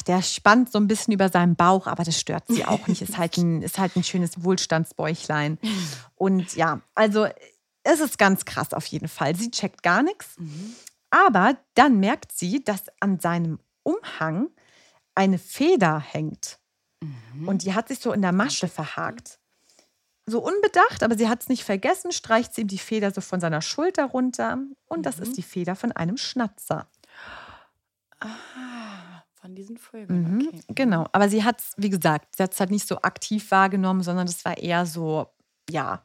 Der spannt so ein bisschen über seinen Bauch, aber das stört sie auch nicht. Ist halt ein, ist halt ein schönes Wohlstandsbäuchlein. Und ja, also es ist ganz krass auf jeden Fall. Sie checkt gar nichts. Mhm. Aber dann merkt sie, dass an seinem Umhang eine Feder hängt. Mhm. Und die hat sich so in der Masche verhakt. So unbedacht, aber sie hat es nicht vergessen, streicht sie ihm die Feder so von seiner Schulter runter. Und das mhm. ist die Feder von einem Schnatzer. Ah, von diesen Vögeln, mhm. okay. Genau, aber sie hat es, wie gesagt, sie hat es halt nicht so aktiv wahrgenommen, sondern das war eher so, ja,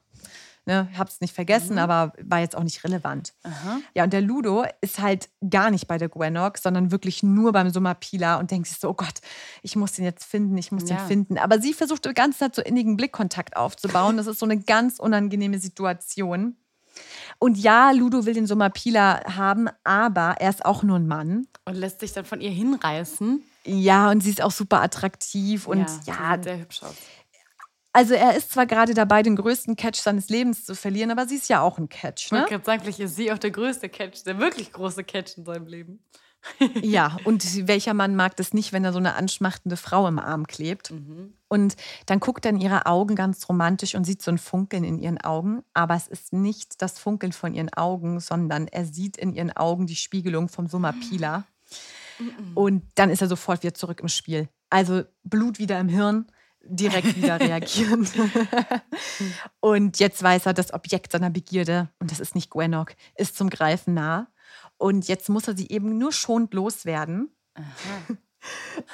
ne, habe es nicht vergessen, mhm. aber war jetzt auch nicht relevant. Aha. Ja, und der Ludo ist halt gar nicht bei der Gwenog, sondern wirklich nur beim Sommerpila und denkt sich so, oh Gott, ich muss den jetzt finden, ich muss ja. den finden. Aber sie versucht die ganze Zeit so innigen Blickkontakt aufzubauen. Das ist so eine ganz unangenehme Situation. Und ja, Ludo will den Sommerpila haben, aber er ist auch nur ein Mann. Und lässt sich dann von ihr hinreißen. Ja, und sie ist auch super attraktiv und ja, ja sehr hübsch aus. Also er ist zwar gerade dabei, den größten Catch seines Lebens zu verlieren, aber sie ist ja auch ein Catch, ne? Ich wollte gerade sagen, ist sie auch der größte Catch, der wirklich große Catch in seinem Leben. Ja, und welcher Mann mag das nicht, wenn er so eine anschmachtende Frau im Arm klebt? Mhm. Und dann guckt er in ihre Augen ganz romantisch und sieht so ein Funkeln in ihren Augen. Aber es ist nicht das Funkeln von ihren Augen, sondern er sieht in ihren Augen die Spiegelung vom Sommerpila. Mhm. Und dann ist er sofort wieder zurück im Spiel. Also Blut wieder im Hirn. Direkt wieder reagieren. Und jetzt weiß er, das Objekt seiner Begierde, und das ist nicht Gwenog, ist zum Greifen nah. Und jetzt muss er sie eben nur schonend loswerden.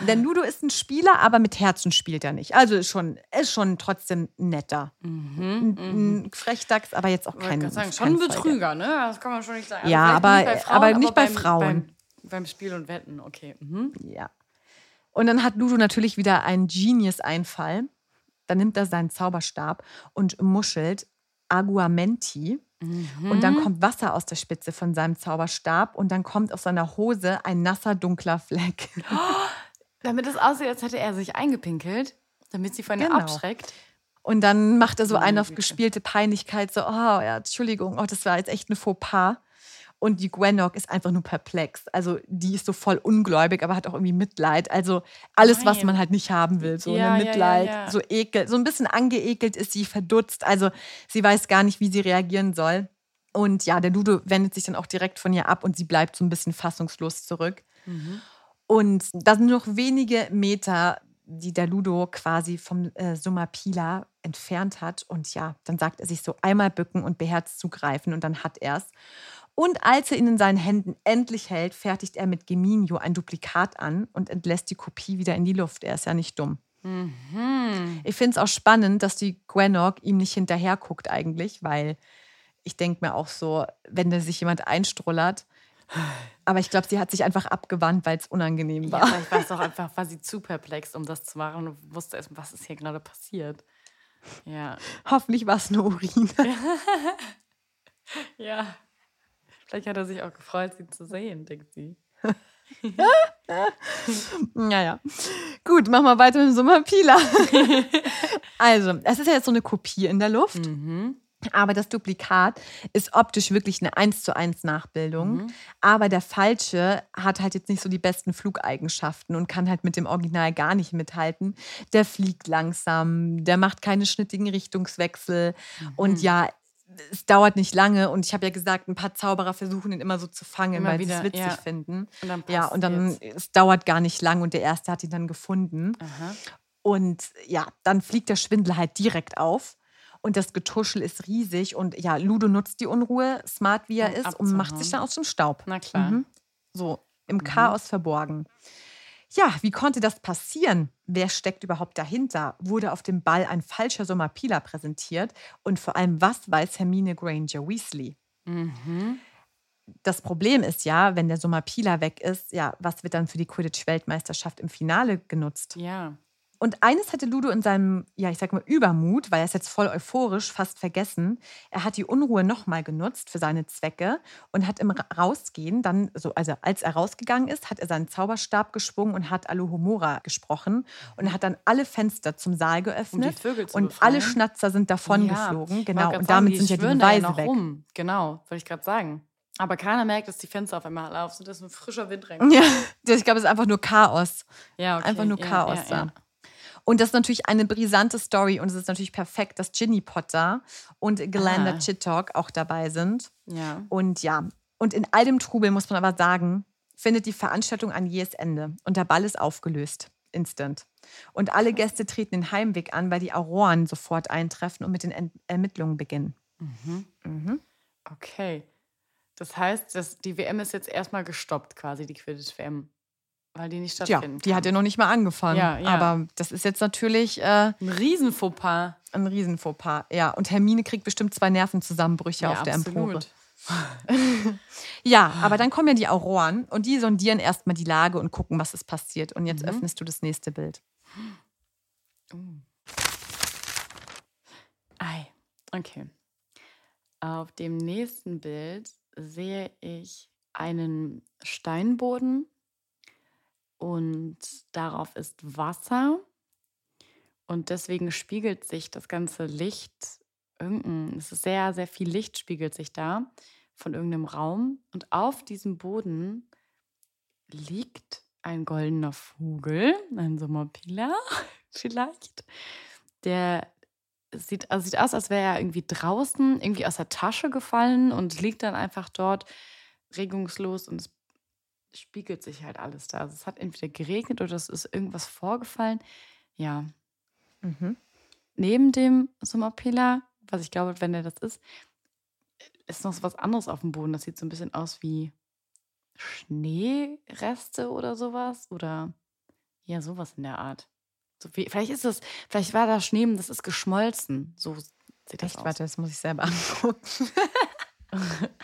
Denn Ludo ist ein Spieler, aber mit Herzen spielt er nicht. Also ist schon, ist schon trotzdem netter. Mhm, ein, ein Frechdachs, aber jetzt auch kein Betrüger. Sagen, schon ein Betrüger, ne? Das kann man schon nicht sagen. Ja, aber nicht bei Frauen. Aber nicht aber bei beim, Frauen. Beim, beim Spiel und Wetten, okay. Mhm. Ja. Und dann hat Ludo natürlich wieder einen Genius-Einfall. Dann nimmt er seinen Zauberstab und muschelt Aguamenti. Mhm. Und dann kommt Wasser aus der Spitze von seinem Zauberstab. Und dann kommt auf seiner Hose ein nasser, dunkler Fleck. Oh, damit es aussieht, als hätte er sich eingepinkelt, damit sie von ihm genau. abschreckt. Und dann macht er so eine auf gespielte Peinlichkeit. So, oh ja, Entschuldigung, oh, das war jetzt echt ein Fauxpas. Und die Gwenog ist einfach nur perplex. Also die ist so voll ungläubig, aber hat auch irgendwie Mitleid. Also alles, Nein. was man halt nicht haben will. So ja, eine Mitleid, ja, ja, ja. so Ekel. So ein bisschen angeekelt ist sie, verdutzt. Also sie weiß gar nicht, wie sie reagieren soll. Und ja, der Ludo wendet sich dann auch direkt von ihr ab und sie bleibt so ein bisschen fassungslos zurück. Mhm. Und da sind noch wenige Meter, die der Ludo quasi vom äh, Summa Pila entfernt hat. Und ja, dann sagt er sich so, einmal bücken und beherzt zugreifen, und dann hat er es. Und als er ihn in seinen Händen endlich hält, fertigt er mit Geminio ein Duplikat an und entlässt die Kopie wieder in die Luft. Er ist ja nicht dumm. Mhm. Ich finde es auch spannend, dass die Gwenog ihm nicht hinterher guckt eigentlich, weil ich denke mir auch so, wenn da sich jemand einstrullert. Aber ich glaube, sie hat sich einfach abgewandt, weil es unangenehm war. Ja, ich weiß auch einfach, war sie zu perplex, um das zu machen, und wusste erst, was ist hier gerade passiert. Ja. Hoffentlich war es nur Urin. Ja. Vielleicht hat er sich auch gefreut, sie zu sehen, denkt sie. Naja. Gut, machen wir weiter mit dem Sommerpila. Also, es ist ja jetzt so eine Kopie in der Luft. Mhm. Aber das Duplikat ist optisch wirklich eine eins zu eins Nachbildung. Mhm. Aber der falsche hat halt jetzt nicht so die besten Flugeigenschaften und kann halt mit dem Original gar nicht mithalten. Der fliegt langsam, der macht keine schnittigen Richtungswechsel. Mhm. Und ja, es dauert nicht lange. Und ich habe ja gesagt, ein paar Zauberer versuchen ihn immer so zu fangen, immer weil sie es witzig ja. finden. Und dann ja, und dann jetzt. Es dauert gar nicht lang, und der Erste hat ihn dann gefunden. Aha. Und ja, dann fliegt der Schwindel halt direkt auf. Und das Getuschel ist riesig. Und ja, Ludo nutzt die Unruhe, smart wie er und ist, abzuhauen. Und macht sich dann aus dem Staub. Na klar. Mhm. So, im mhm. Chaos verborgen. Ja, wie konnte das passieren? Wer steckt überhaupt dahinter? Wurde auf dem Ball ein falscher Summa Pila präsentiert? Und vor allem, was weiß Hermine Granger-Weasley? Mhm. Das Problem ist ja, wenn der Summa Pila weg ist, ja, was wird dann für die Quidditch-Weltmeisterschaft im Finale genutzt? Ja. Und eines hatte Ludo in seinem, ja, ich sag mal, Übermut, weil er ist jetzt voll euphorisch, fast vergessen. Er hat die Unruhe nochmal genutzt für seine Zwecke und hat im Rausgehen dann, so, also als er rausgegangen ist, hat er seinen Zauberstab geschwungen und hat Alohomora gesprochen und hat dann alle Fenster zum Saal geöffnet. Um die Vögel zu und befreien. Alle Schnatzer sind davon ja, geflogen. Genau. Und damit sagen, sind ja die Beweise ja weg. Rum. Genau, wollte ich gerade sagen. Aber keiner merkt, dass die Fenster auf einmal alle auf sind, dass ein frischer Wind reinkommt. Ja, ich glaube, es ist einfach nur Chaos. Ja, okay. Einfach nur ja, Chaos ja, ja. da. Und das ist natürlich eine brisante Story, und es ist natürlich perfekt, dass Ginny Potter und Glenda Chittock auch dabei sind. Ja. Und ja, und in all dem Trubel muss man aber sagen, findet die Veranstaltung an jähes Ende, und der Ball ist aufgelöst. Instant. Und alle Gäste treten den Heimweg an, weil die Auroren sofort eintreffen und mit den Ent- Ermittlungen beginnen. Mhm. Mhm. Okay. Das heißt, dass die W M ist jetzt erstmal gestoppt quasi, die Quidditch-W M. Weil die nicht stattfinden. Ja, die kann. Hat ja noch nicht mal angefangen. Ja, ja. Aber das ist jetzt natürlich... Äh, ein Riesenfauxpas. Ein Riesenfauxpas, ja. Und Hermine kriegt bestimmt zwei Nervenzusammenbrüche ja, auf der absolut. Empore. Ja, aber dann kommen ja die Auroren, und die sondieren erstmal die Lage und gucken, was ist passiert. Und jetzt mhm. öffnest du das nächste Bild. Ei, okay. Auf dem nächsten Bild sehe ich einen Steinboden. Und darauf ist Wasser. Und deswegen spiegelt sich das ganze Licht. Irgendein, es ist sehr, sehr viel Licht spiegelt sich da von irgendeinem Raum. Und auf diesem Boden liegt ein goldener Vogel, ein Sommerpila vielleicht. Der sieht, also sieht aus, als wäre er irgendwie draußen, irgendwie aus der Tasche gefallen, und liegt dann einfach dort regungslos, und es spiegelt sich halt alles da. Also es hat entweder geregnet oder es ist irgendwas vorgefallen. Ja. Mhm. Neben dem Sommerpila, was ich glaube, wenn der das ist, ist noch so was anderes auf dem Boden. Das sieht so ein bisschen aus wie Schneereste oder sowas. Oder ja, sowas in der Art. So wie, vielleicht ist das, vielleicht war da Schnee, das ist geschmolzen. So sieht das Echt, aus. Warte, das muss ich selber angucken.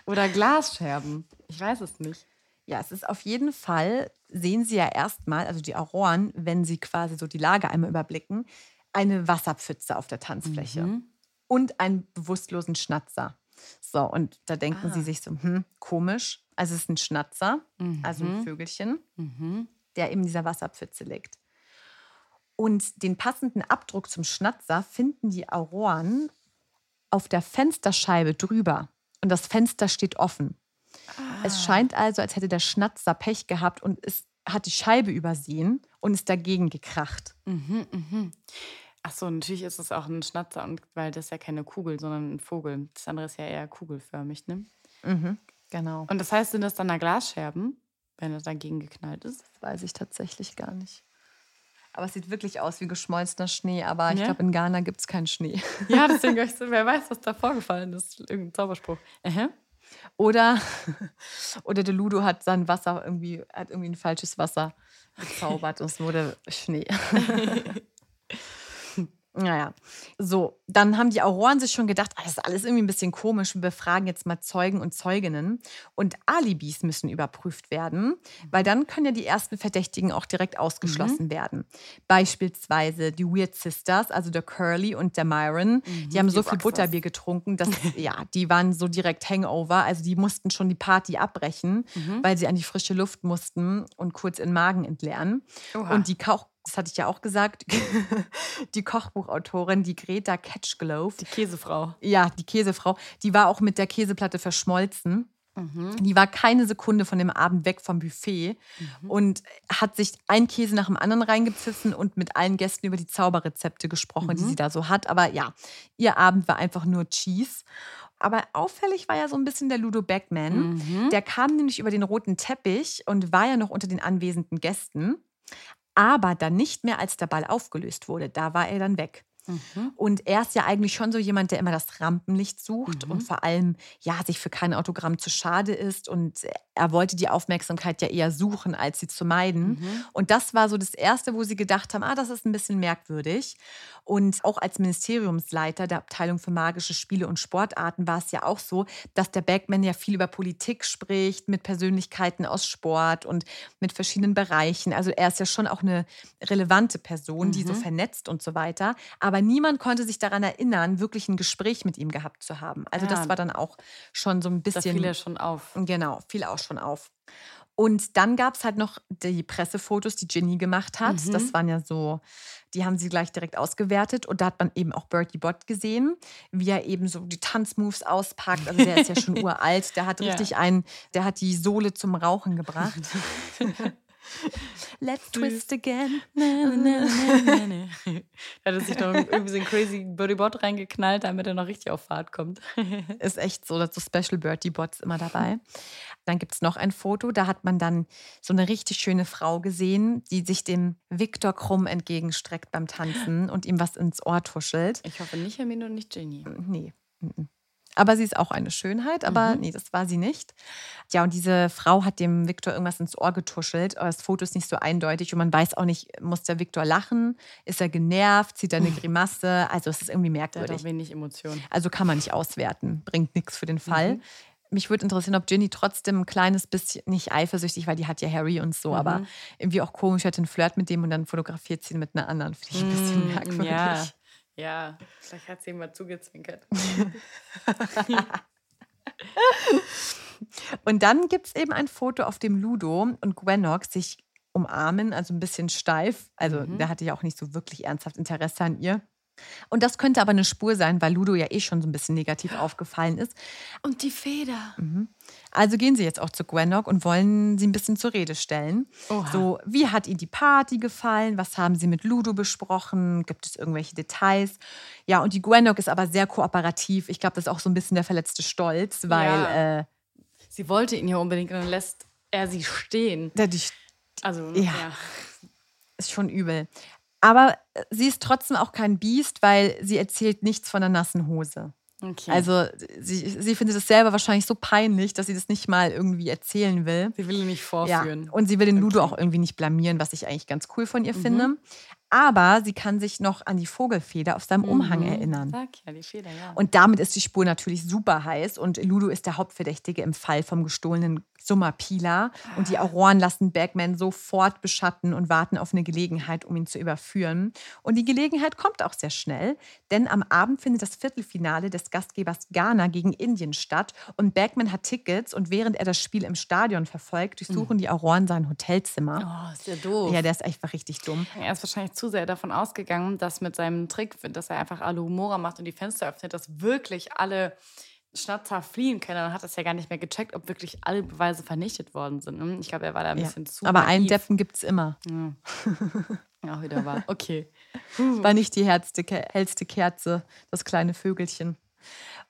Oder Glasscherben. Ich weiß es nicht. Ja, es ist auf jeden Fall, sehen sie ja erstmal, also die Auroren, wenn sie quasi so die Lage einmal überblicken, eine Wasserpfütze auf der Tanzfläche mhm. und einen bewusstlosen Schnatzer. So, und da denken ah. sie sich so, hm, komisch. Also es ist ein Schnatzer, mhm. also ein Vögelchen, mhm. der eben in dieser Wasserpfütze liegt. Und den passenden Abdruck zum Schnatzer finden die Auroren auf der Fensterscheibe drüber. Und das Fenster steht offen. Ah. Es scheint also, als hätte der Schnatzer Pech gehabt und es hat die Scheibe übersehen und ist dagegen gekracht. Mhm, mhm. Achso, natürlich ist es auch ein Schnatzer, und weil das ist ja keine Kugel, sondern ein Vogel. Das andere ist ja eher kugelförmig, ne? Mhm, genau. Und das heißt, sind das dann da Glasscherben, wenn er dagegen geknallt ist? Das weiß ich tatsächlich gar nicht. Aber es sieht wirklich aus wie geschmolzener Schnee. Aber ich ja. glaube, in Ghana gibt es keinen Schnee. Ja, deswegen, wer weiß, was da vorgefallen ist. Irgendein Zauberspruch. Aha. Oder, oder der Ludo hat sein Wasser irgendwie, hat irgendwie ein falsches Wasser gezaubert und es wurde Schnee. Naja, so, dann haben die Auroren sich schon gedacht, das ist alles irgendwie ein bisschen komisch, wir befragen jetzt mal Zeugen und Zeuginnen und Alibis müssen überprüft werden, weil dann können ja die ersten Verdächtigen auch direkt ausgeschlossen mhm. werden. Beispielsweise die Weird Sisters, also der Curly und der Myron, mhm, die haben so viel Butterbier getrunken, dass ja, die waren so direkt Hangover, also die mussten schon die Party abbrechen, mhm. weil sie an die frische Luft mussten und kurz in Magen entleeren. Oha. Und die Kauch Das hatte ich ja auch gesagt, die Kochbuchautorin, die Greta Catchglow. Die Käsefrau. Ja, die Käsefrau. Die war auch mit der Käseplatte verschmolzen. Mhm. Die war keine Sekunde von dem Abend weg vom Buffet mhm. und hat sich ein Käse nach dem anderen reingepfiffen und mit allen Gästen über die Zauberrezepte gesprochen, mhm. die sie da so hat. Aber ja, ihr Abend war einfach nur Cheese. Aber auffällig war ja so ein bisschen der Ludo Bagman. Mhm. Der kam nämlich über den roten Teppich und war ja noch unter den anwesenden Gästen. Aber dann nicht mehr, als der Ball aufgelöst wurde. Da war er dann weg. Mhm. Und er ist ja eigentlich schon so jemand, der immer das Rampenlicht sucht mhm. und vor allem ja, sich für kein Autogramm zu schade ist. Und er wollte die Aufmerksamkeit ja eher suchen, als sie zu meiden. Mhm. Und das war so das Erste, wo sie gedacht haben, ah, das ist ein bisschen merkwürdig. Und auch als Ministeriumsleiter der Abteilung für magische Spiele und Sportarten war es ja auch so, dass der Bagman ja viel über Politik spricht, mit Persönlichkeiten aus Sport und mit verschiedenen Bereichen. Also er ist ja schon auch eine relevante Person, mhm. die so vernetzt und so weiter. Aber Aber niemand konnte sich daran erinnern, wirklich ein Gespräch mit ihm gehabt zu haben. Also ja, das war dann auch schon so ein bisschen... Da fiel er schon auf. Genau, fiel auch schon auf. Und dann gab es halt noch die Pressefotos, die Ginny gemacht hat. Mhm. Das waren ja so, die haben sie gleich direkt ausgewertet. Und da hat man eben auch Bertie Bott gesehen, wie er eben so die Tanzmoves auspackt. Also der ist ja schon uralt. Der hat richtig ja. einen, der hat die Sohle zum Rauchen gebracht. Let's twist again. Na, na, na, na, na. Er hat sich noch irgendwie so einen crazy Bertie Bott reingeknallt, damit er noch richtig auf Fahrt kommt. Ist echt so, dass so Special Bertie Botts immer dabei. Dann gibt es noch ein Foto, da hat man dann so eine richtig schöne Frau gesehen, die sich dem Viktor Krum entgegenstreckt beim Tanzen und ihm was ins Ohr tuschelt. Ich hoffe nicht Hermine und nicht Ginny. Nee, nee. Aber sie ist auch eine Schönheit, aber mhm. nee, das war sie nicht. Ja, und diese Frau hat dem Viktor irgendwas ins Ohr getuschelt. Aber das Foto ist nicht so eindeutig und man weiß auch nicht, muss der Viktor lachen? Ist er genervt? Zieht er eine Grimasse? Also es ist irgendwie merkwürdig. Der hat auch wenig Emotionen. Also kann man nicht auswerten. Bringt nichts für den Fall. Mhm. Mich würde interessieren, ob Ginny trotzdem ein kleines bisschen, nicht eifersüchtig, weil die hat ja Harry und so, mhm. aber irgendwie auch komisch, hat einen Flirt mit dem und dann fotografiert sie ihn mit einer anderen. Finde ich ein bisschen mhm, merkwürdig. Ja. Ja, vielleicht hat sie ihm mal zugezwinkert. Und dann gibt es eben ein Foto, auf dem Ludo und Gwenog sich umarmen, also ein bisschen steif. Also mhm. der hatte ja auch nicht so wirklich ernsthaft Interesse an ihr. Und das könnte aber eine Spur sein, weil Ludo ja eh schon so ein bisschen negativ aufgefallen ist. Und die Feder. Mhm. Also gehen sie jetzt auch zu Gwenog und wollen sie ein bisschen zur Rede stellen. Oha. So, wie hat ihnen die Party gefallen? Was haben sie mit Ludo besprochen? Gibt es irgendwelche Details? Ja, und die Gwenog ist aber sehr kooperativ. Ich glaube, das ist auch so ein bisschen der verletzte Stolz, weil... Ja. Äh, sie wollte ihn ja unbedingt und dann lässt er sie stehen. Der, die, also, ja. ja. Ist schon übel. Aber sie ist trotzdem auch kein Biest, weil sie erzählt nichts von der nassen Hose. Okay. Also sie, sie findet es selber wahrscheinlich so peinlich, dass sie das nicht mal irgendwie erzählen will. Sie will ihn nicht vorführen. Ja. Und sie will den okay. Ludo auch irgendwie nicht blamieren, was ich eigentlich ganz cool von ihr mhm. finde. Aber sie kann sich noch an die Vogelfeder auf seinem Umhang mhm. erinnern. Sag ja, die Feder, ja. Und damit ist die Spur natürlich super heiß. Und Ludo ist der Hauptverdächtige im Fall vom gestohlenen Summerpila. Und die Auroren lassen Bagman sofort beschatten und warten auf eine Gelegenheit, um ihn zu überführen. Und die Gelegenheit kommt auch sehr schnell. Denn am Abend findet das Viertelfinale des Gastgebers Ghana gegen Indien statt. Und Bagman hat Tickets. Und während er das Spiel im Stadion verfolgt, durchsuchen mhm. die Auroren sein Hotelzimmer. Oh, ist ja doof. Ja, der ist einfach richtig dumm. Er ist wahrscheinlich zu sehr davon ausgegangen, dass mit seinem Trick, dass er einfach Aluhumora macht und die Fenster öffnet, dass wirklich alle Schnatzer fliehen können. Dann hat das ja gar nicht mehr gecheckt, ob wirklich alle Beweise vernichtet worden sind. Ich glaube, er war da ein ja. bisschen zu Aber naiv. Einen Deppen gibt es immer. Ja. Auch wieder wahr. Okay. War nicht die herzte, hellste Kerze, das kleine Vögelchen.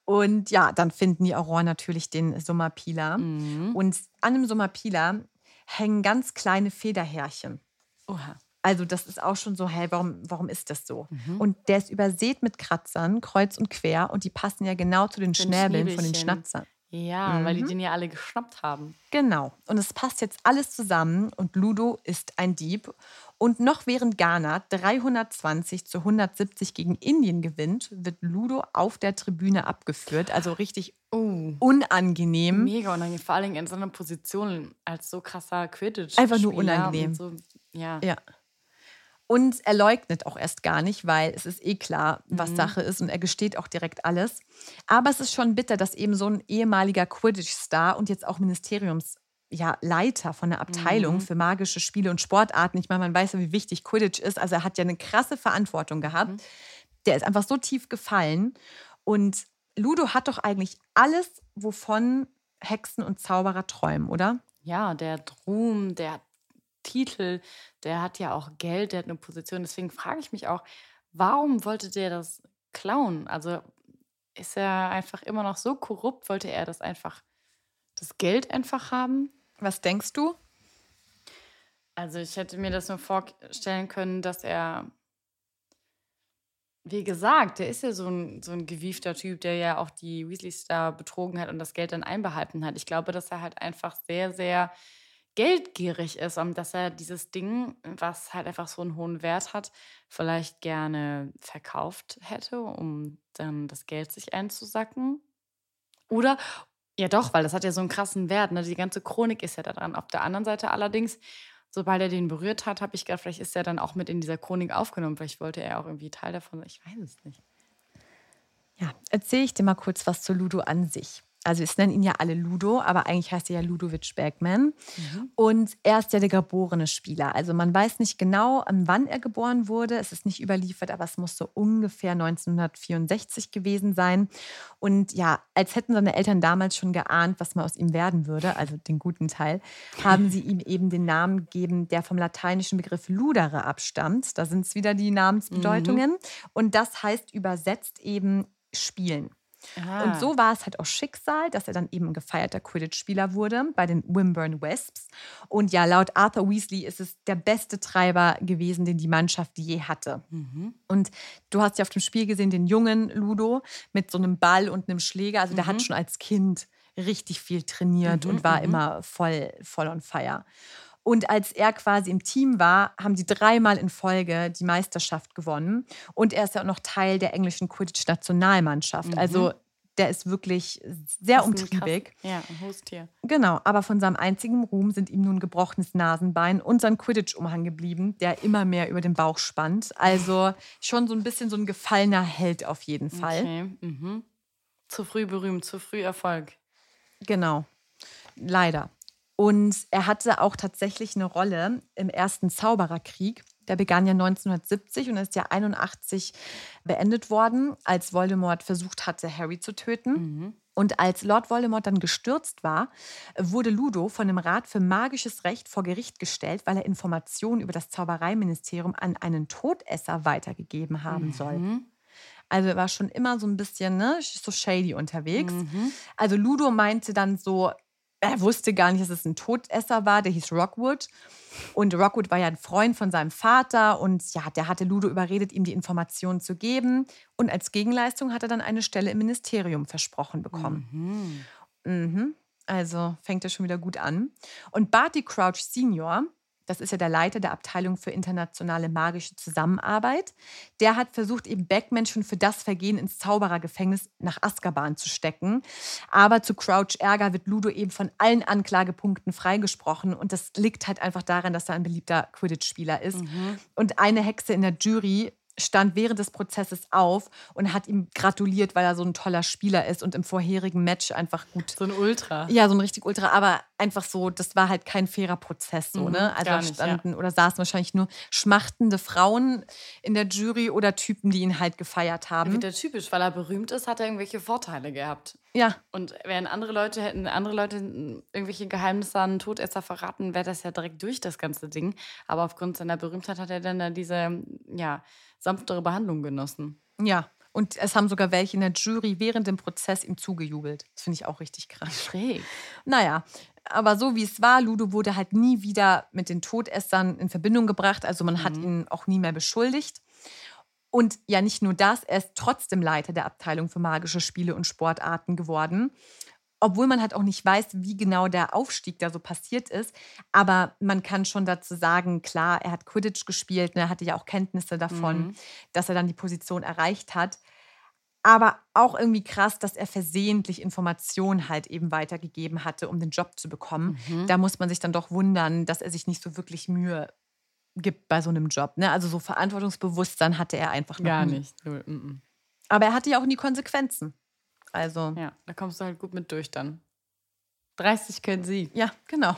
Und ja, dann finden die Auroren natürlich den Summerpila. Mhm. Und an dem Summerpila hängen ganz kleine Federhärchen. Oha. Also das ist auch schon so, hey, warum, warum ist das so? Mhm. Und der ist übersät mit Kratzern, kreuz und quer. Und die passen ja genau zu den, den Schnäbeln von den Schnatzern. Ja, mhm. weil die den ja alle geschnappt haben. Genau. Und es passt jetzt alles zusammen. Und Ludo ist ein Dieb. Und noch während Ghana dreihundertzwanzig zu hundertsiebzig gegen Indien gewinnt, wird Ludo auf der Tribüne abgeführt. Also richtig oh. unangenehm. Mega unangenehm. Vor allem in so einer Position als so krasser Quidditch-Spieler. Einfach nur unangenehm. So, ja. ja. Und er leugnet auch erst gar nicht, weil es ist eh klar, was mhm. Sache ist. Und er gesteht auch direkt alles. Aber es ist schon bitter, dass eben so ein ehemaliger Quidditch-Star und jetzt auch Ministeriums, ja, Leiter von der Abteilung mhm. für magische Spiele und Sportarten, ich meine, man weiß ja, wie wichtig Quidditch ist, also er hat ja eine krasse Verantwortung gehabt, mhm. der ist einfach so tief gefallen. Und Ludo hat doch eigentlich alles, wovon Hexen und Zauberer träumen, oder? Ja, der hat Ruhm, der hat Titel, der hat ja auch Geld, der hat eine Position. Deswegen frage ich mich auch, warum wollte der das klauen? Also ist er einfach immer noch so korrupt? Wollte er das einfach, das Geld einfach haben? Was denkst du? Also ich hätte mir das nur vorstellen können, dass er, wie gesagt, der ist ja so ein, so ein gewiefter Typ, der ja auch die Weasleys da betrogen hat und das Geld dann einbehalten hat. Ich glaube, dass er halt einfach sehr, sehr geldgierig ist und dass er dieses Ding, was halt einfach so einen hohen Wert hat, vielleicht gerne verkauft hätte, um dann das Geld sich einzusacken. Oder, ja doch, weil das hat ja so einen krassen Wert, ne? Die ganze Chronik ist ja da dran. Auf der anderen Seite allerdings, sobald er den berührt hat, habe ich gedacht, vielleicht ist er dann auch mit in dieser Chronik aufgenommen, vielleicht wollte er auch irgendwie Teil davon sein, ich weiß es nicht. Ja, erzähle ich dir mal kurz was zu Ludo an sich. Also es nennen ihn ja alle Ludo, aber eigentlich heißt er ja Ludovic Bagman. Mhm. Und er ist ja der geborene Spieler. Also man weiß nicht genau, wann er geboren wurde. Es ist nicht überliefert, aber es muss so ungefähr neunzehnhundertvierundsechzig gewesen sein. Und ja, als hätten seine Eltern damals schon geahnt, was mal aus ihm werden würde, also den guten Teil, haben sie ihm eben den Namen gegeben, der vom lateinischen Begriff ludere abstammt. Da sind es wieder die Namensbedeutungen. Mhm. Und das heißt übersetzt eben spielen. Aha. Und so war es halt auch Schicksal, dass er dann eben ein gefeierter Quidditch-Spieler wurde bei den Wimborne Wasps. Und ja, laut Arthur Weasley ist es der beste Treiber gewesen, den die Mannschaft je hatte. Mhm. Und du hast ja auf dem Spiel gesehen, den jungen Ludo mit so einem Ball und einem Schläger. Also der mhm. hat schon als Kind richtig viel trainiert mhm, und war mhm. immer voll, voll on fire. Und als er quasi im Team war, haben die dreimal in Folge die Meisterschaft gewonnen. Und er ist ja auch noch Teil der englischen Quidditch-Nationalmannschaft. Mhm. Also der ist wirklich sehr umtriebig. Ja, ein Haustier. Genau, aber von seinem einzigen Ruhm sind ihm nun gebrochenes Nasenbein und sein Quidditch-Umhang geblieben, der immer mehr über den Bauch spannt. Also schon so ein bisschen so ein gefallener Held auf jeden Fall. Okay. Mhm. Zu früh berühmt, zu früh Erfolg. Genau, leider. Und er hatte auch tatsächlich eine Rolle im ersten Zaubererkrieg. Der begann ja neunzehnhundertsiebzig und ist ja einundachtzig beendet worden, als Voldemort versucht hatte, Harry zu töten. Mhm. Und als Lord Voldemort dann gestürzt war, wurde Ludo von dem Rat für magisches Recht vor Gericht gestellt, weil er Informationen über das Zaubereiministerium an einen Todesser weitergegeben haben mhm. soll. Also er war schon immer so ein bisschen, ne, so shady unterwegs. Mhm. Also Ludo meinte dann so, er wusste gar nicht, dass es ein Todesser war, der hieß Rockwood. Und Rockwood war ja ein Freund von seinem Vater. Und ja, der hatte Ludo überredet, ihm die Informationen zu geben. Und als Gegenleistung hat er dann eine Stelle im Ministerium versprochen bekommen. Mhm. Mhm. Also fängt er schon wieder gut an. Und Barty Crouch Senior, das ist ja der Leiter der Abteilung für internationale magische Zusammenarbeit, der hat versucht, eben Bagman schon für das Vergehen ins Zauberergefängnis nach Azkaban zu stecken. Aber zu Crouch Ärger wird Ludo eben von allen Anklagepunkten freigesprochen. Und das liegt halt einfach daran, dass er ein beliebter Quidditch-Spieler ist. Mhm. Und eine Hexe in der Jury stand während des Prozesses auf und hat ihm gratuliert, weil er so ein toller Spieler ist und im vorherigen Match einfach gut. So ein Ultra. Ja, so ein richtig Ultra, aber einfach so, das war halt kein fairer Prozess. So, mhm, ne? Also da standen ja. oder saßen wahrscheinlich nur schmachtende Frauen in der Jury oder Typen, die ihn halt gefeiert haben. Wieder typisch, weil er berühmt ist, hat er irgendwelche Vorteile gehabt. Ja. Und während andere Leute hätten andere Leute irgendwelche Geheimnisse an Todesser verraten, wäre das ja direkt durch, das ganze Ding. Aber aufgrund seiner Berühmtheit hat er dann da diese, ja, sanftere Behandlung genossen. Ja, Und es haben sogar welche in der Jury während dem Prozess ihm zugejubelt. Das finde ich auch richtig krass. Schräg. Naja, aber so wie es war, Ludo wurde halt nie wieder mit den Todessern in Verbindung gebracht. Also man mhm. hat ihn auch nie mehr beschuldigt. Und ja, nicht nur das, er ist trotzdem Leiter der Abteilung für magische Spiele und Sportarten geworden. Obwohl man halt auch nicht weiß, wie genau der Aufstieg da so passiert ist. Aber man kann schon dazu sagen, klar, er hat Quidditch gespielt, ne, hatte ja auch Kenntnisse davon, mhm. dass er dann die Position erreicht hat. Aber auch irgendwie krass, dass er versehentlich Informationen halt eben weitergegeben hatte, um den Job zu bekommen. Mhm. Da muss man sich dann doch wundern, dass er sich nicht so wirklich Mühe gibt bei so einem Job. Ne? Also so Verantwortungsbewusstsein hatte er einfach noch Gar nie. nicht. Mhm. Aber er hatte ja auch nie Konsequenzen. Also. Ja, da kommst du halt gut mit durch dann. dreißig können sie. Ja, genau.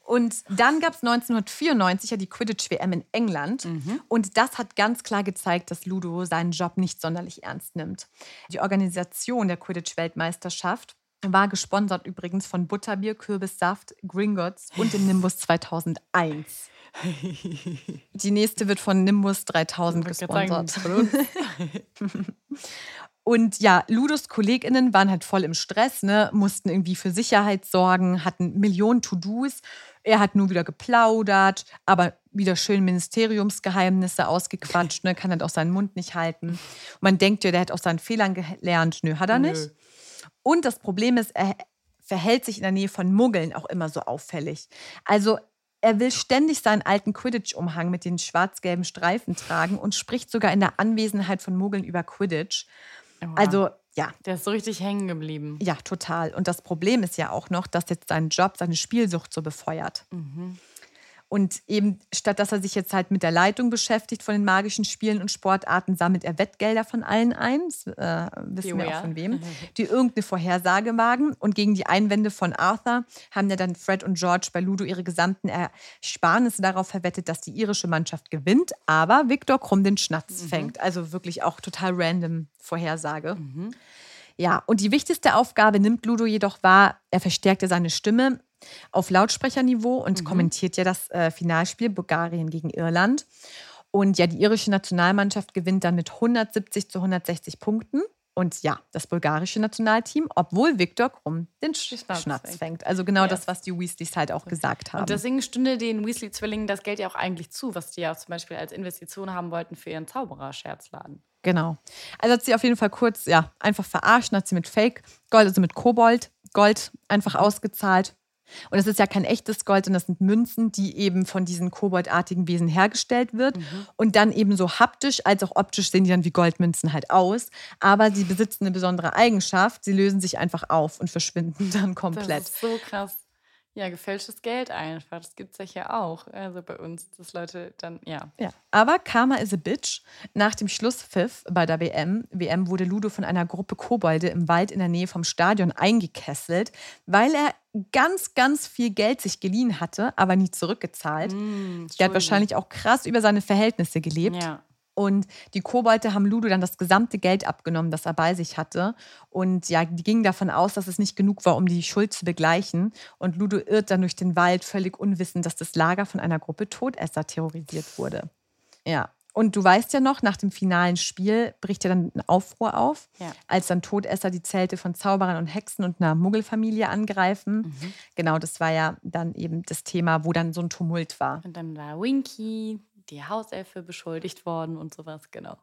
Und dann gab es neunzehnhundertvierundneunzig ja die Quidditch-W M in England. Mhm. Und das hat ganz klar gezeigt, dass Ludo seinen Job nicht sonderlich ernst nimmt. Die Organisation der Quidditch-Weltmeisterschaft war gesponsert übrigens von Butterbier, Kürbissaft, Gringotts und dem Nimbus zweitausendeins. Die nächste wird von Nimbus dreitausend gesponsert. Und ja, Ludos KollegInnen waren halt voll im Stress, ne? Mussten irgendwie für Sicherheit sorgen, hatten Millionen To-Dos. Er hat nur wieder geplaudert, aber wieder schön Ministeriumsgeheimnisse ausgequatscht, ne? Kann halt auch seinen Mund nicht halten. Und man denkt ja, der hat aus seinen Fehlern gelernt. Nö, hat er Nö. nicht. Und das Problem ist, er verhält sich in der Nähe von Muggeln auch immer so auffällig. Also er will ständig seinen alten Quidditch-Umhang mit den schwarz-gelben Streifen tragen und spricht sogar in der Anwesenheit von Muggeln über Quidditch. Wow. Also, ja. Der ist so richtig hängen geblieben. Ja, total. Und das Problem ist ja auch noch, dass jetzt sein Job seine Spielsucht so befeuert. Mhm. Und eben, statt dass er sich jetzt halt mit der Leitung beschäftigt von den magischen Spielen und Sportarten, sammelt er Wettgelder von allen ein, das, äh, wissen Julia. wir auch von wem, die irgendeine Vorhersage wagen. Und gegen die Einwände von Arthur haben ja dann Fred und George bei Ludo ihre gesamten Ersparnisse darauf verwettet, dass die irische Mannschaft gewinnt, aber Viktor Krum den Schnatz mhm. fängt. Also wirklich auch total random Vorhersage. Mhm. Ja, und die wichtigste Aufgabe nimmt Ludo jedoch wahr, er verstärkte seine Stimme auf Lautsprecherniveau und mhm. kommentiert ja das äh, Finalspiel Bulgarien gegen Irland. Und ja, die irische Nationalmannschaft gewinnt dann mit hundertsiebzig zu hundertsechzig Punkten. Und ja, das bulgarische Nationalteam, obwohl Viktor Krum den Schnatz, Schnatz fängt. Also genau yes. das, was die Weasleys halt auch okay. gesagt haben. Und deswegen stünde den Weasley-Zwillingen das Geld ja auch eigentlich zu, was die ja auch zum Beispiel als Investition haben wollten für ihren Zauberer-Scherzladen. Genau. Also hat sie auf jeden Fall kurz, ja, einfach verarscht, hat sie mit Fake-Gold, also mit Kobold-Gold einfach ausgezahlt. Und es ist ja kein echtes Gold, sondern das sind Münzen, die eben von diesen koboldartigen Wesen hergestellt wird. Mhm. Und dann eben so haptisch als auch optisch sehen die dann wie Goldmünzen halt aus. Aber sie besitzen eine besondere Eigenschaft. Sie lösen sich einfach auf und verschwinden dann komplett. Das ist so krass. Ja, gefälschtes Geld einfach. Das gibt es ja auch. Also bei uns, dass Leute dann, ja. ja. Aber Karma is a bitch. Nach dem Schlusspfiff bei der W M wurde Ludo von einer Gruppe Kobolde im Wald in der Nähe vom Stadion eingekesselt, weil er ganz, ganz viel Geld sich geliehen hatte, aber nie zurückgezahlt. Mm, der hat wahrscheinlich auch krass über seine Verhältnisse gelebt. Ja. Und die Kobolde haben Ludo dann das gesamte Geld abgenommen, das er bei sich hatte. Und ja, die gingen davon aus, dass es nicht genug war, um die Schuld zu begleichen. Und Ludo irrt dann durch den Wald, völlig unwissend, dass das Lager von einer Gruppe Todesser terrorisiert wurde. Ja, und du weißt ja noch, nach dem finalen Spiel bricht ja dann ein Aufruhr auf, ja. als dann Todesser die Zelte von Zauberern und Hexen und einer Muggelfamilie angreifen. Mhm. Genau, das war ja dann eben das Thema, wo dann so ein Tumult war. Und dann war Winky, die Hauselfe, beschuldigt worden und sowas, genau.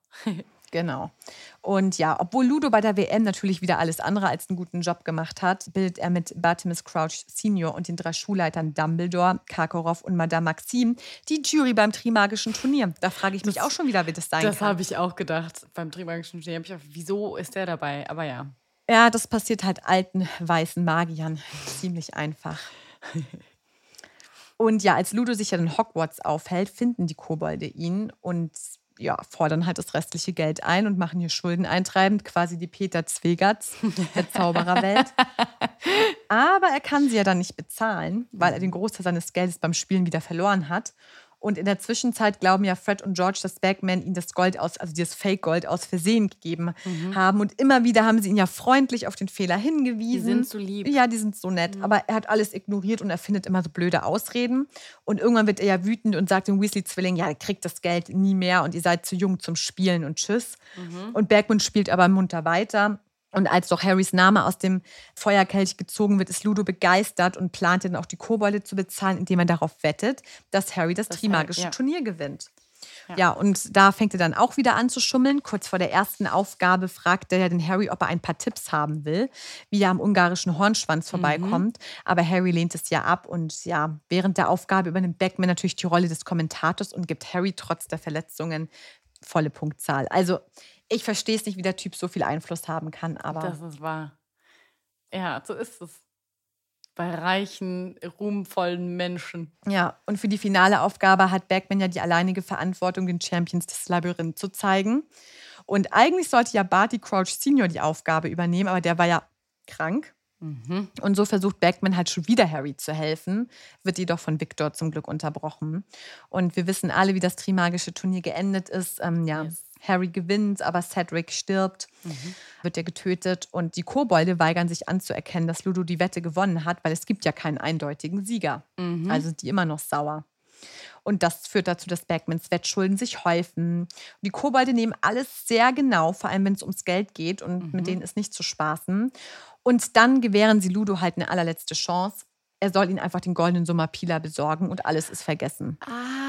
Genau. Und ja, obwohl Ludo bei der W M natürlich wieder alles andere als einen guten Job gemacht hat, bildet er mit Bartimus Crouch Senior und den drei Schulleitern Dumbledore, Karkaroff und Madame Maxime die Jury beim Trimagischen Turnier. Da frage ich mich das, auch schon wieder, wie das sein das kann. Das habe ich auch gedacht. Beim Trimagischen Turnier habe ich auch, wieso ist der dabei? Aber ja. Ja, das passiert halt alten, weißen Magiern ziemlich einfach. Und ja, als Ludo sich ja in Hogwarts aufhält, finden die Kobolde ihn und ja, fordern halt das restliche Geld ein und machen hier Schulden eintreibend, quasi die Peter Zwegerts der Zaubererwelt. Aber er kann sie ja dann nicht bezahlen, weil er den Großteil seines Geldes beim Spielen wieder verloren hat. Und in der Zwischenzeit glauben ja Fred und George, dass Bagman ihnen das Gold aus, also dieses Fake-Gold aus Versehen gegeben mhm. haben. Und immer wieder haben sie ihn ja freundlich auf den Fehler hingewiesen. Die sind so lieb. Ja, die sind so nett. Mhm. Aber er hat alles ignoriert und er findet immer so blöde Ausreden. Und irgendwann wird er ja wütend und sagt dem Weasley-Zwilling, ja, ihr kriegt das Geld nie mehr und ihr seid zu jung zum Spielen und tschüss. Mhm. Und Bagman spielt aber munter weiter. Und als doch Harrys Name aus dem Feuerkelch gezogen wird, ist Ludo begeistert und plant dann auch die Kobolde zu bezahlen, indem er darauf wettet, dass Harry das, das Trimagische ja. Turnier gewinnt. Ja. ja, und da fängt er dann auch wieder an zu schummeln. Kurz vor der ersten Aufgabe fragt er den Harry, ob er ein paar Tipps haben will, wie er am ungarischen Hornschwanz mhm. vorbeikommt. Aber Harry lehnt es ja ab und ja, während der Aufgabe übernimmt Bagman natürlich die Rolle des Kommentators und gibt Harry trotz der Verletzungen volle Punktzahl. Also ich verstehe es nicht, wie der Typ so viel Einfluss haben kann, aber... Das ist wahr. Ja, so ist es. Bei reichen, ruhmvollen Menschen. Ja, und für die finale Aufgabe hat Bagman ja die alleinige Verantwortung, den Champions des Labyrinths zu zeigen. Und eigentlich sollte ja Barty Crouch Senior die Aufgabe übernehmen, aber der war ja krank. Mhm. Und so versucht Bagman halt schon wieder Harry zu helfen, wird jedoch von Viktor zum Glück unterbrochen. Und wir wissen alle, wie das Trimagische Turnier geendet ist. Ähm, ja. Yes. Harry gewinnt, aber Cedric stirbt, mhm. wird ja getötet. Und die Kobolde weigern sich anzuerkennen, dass Ludo die Wette gewonnen hat, weil es gibt ja keinen eindeutigen Sieger. Mhm. Also sind die immer noch sauer. Und das führt dazu, dass Bagmans Wettschulden sich häufen. Die Kobolde nehmen alles sehr genau, vor allem wenn es ums Geld geht. Und mhm. mit denen ist nicht zu spaßen. Und dann gewähren sie Ludo halt eine allerletzte Chance. Er soll ihnen einfach den goldenen Sommerpila besorgen und alles ist vergessen. Ah.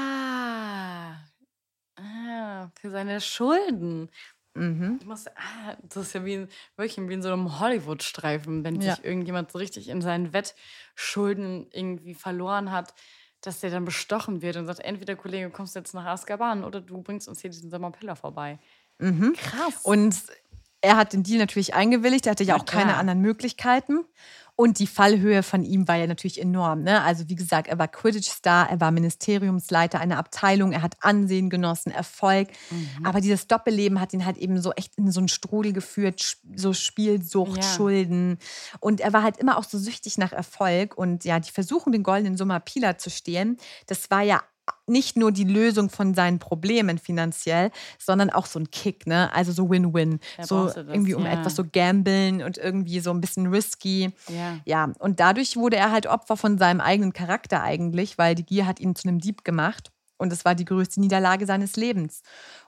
Für seine Schulden. Mhm. Ich muss, ah, das ist ja wie in, wirklich wie in so einem Hollywood-Streifen, wenn ja. sich irgendjemand so richtig in seinen Wettschulden irgendwie verloren hat, dass der dann bestochen wird und sagt, entweder Kollege, kommst du jetzt nach Azkaban oder du bringst uns hier diesen Sommerpiller vorbei. Mhm. Krass. Und er hat den Deal natürlich eingewilligt, er hatte ja auch keine anderen Möglichkeiten. Und die Fallhöhe von ihm war ja natürlich enorm. Ne? Also wie gesagt, er war Quidditch-Star, er war Ministeriumsleiter einer Abteilung, er hat Ansehen genossen, Erfolg. Mhm. Aber dieses Doppelleben hat ihn halt eben so echt in so einen Strudel geführt, so Spielsucht, ja. Schulden. Und er war halt immer auch so süchtig nach Erfolg. Und ja, die Versuchung, den goldenen Sommerpila zu stehlen, das war ja nicht nur die Lösung von seinen Problemen finanziell, sondern auch so ein Kick, ne? Also so Win-Win. Ja, so irgendwie um ja. etwas so gambeln und irgendwie so ein bisschen risky. Ja. ja, und dadurch wurde er halt Opfer von seinem eigenen Charakter eigentlich, weil die Gier hat ihn zu einem Dieb gemacht. Und es war die größte Niederlage seines Lebens.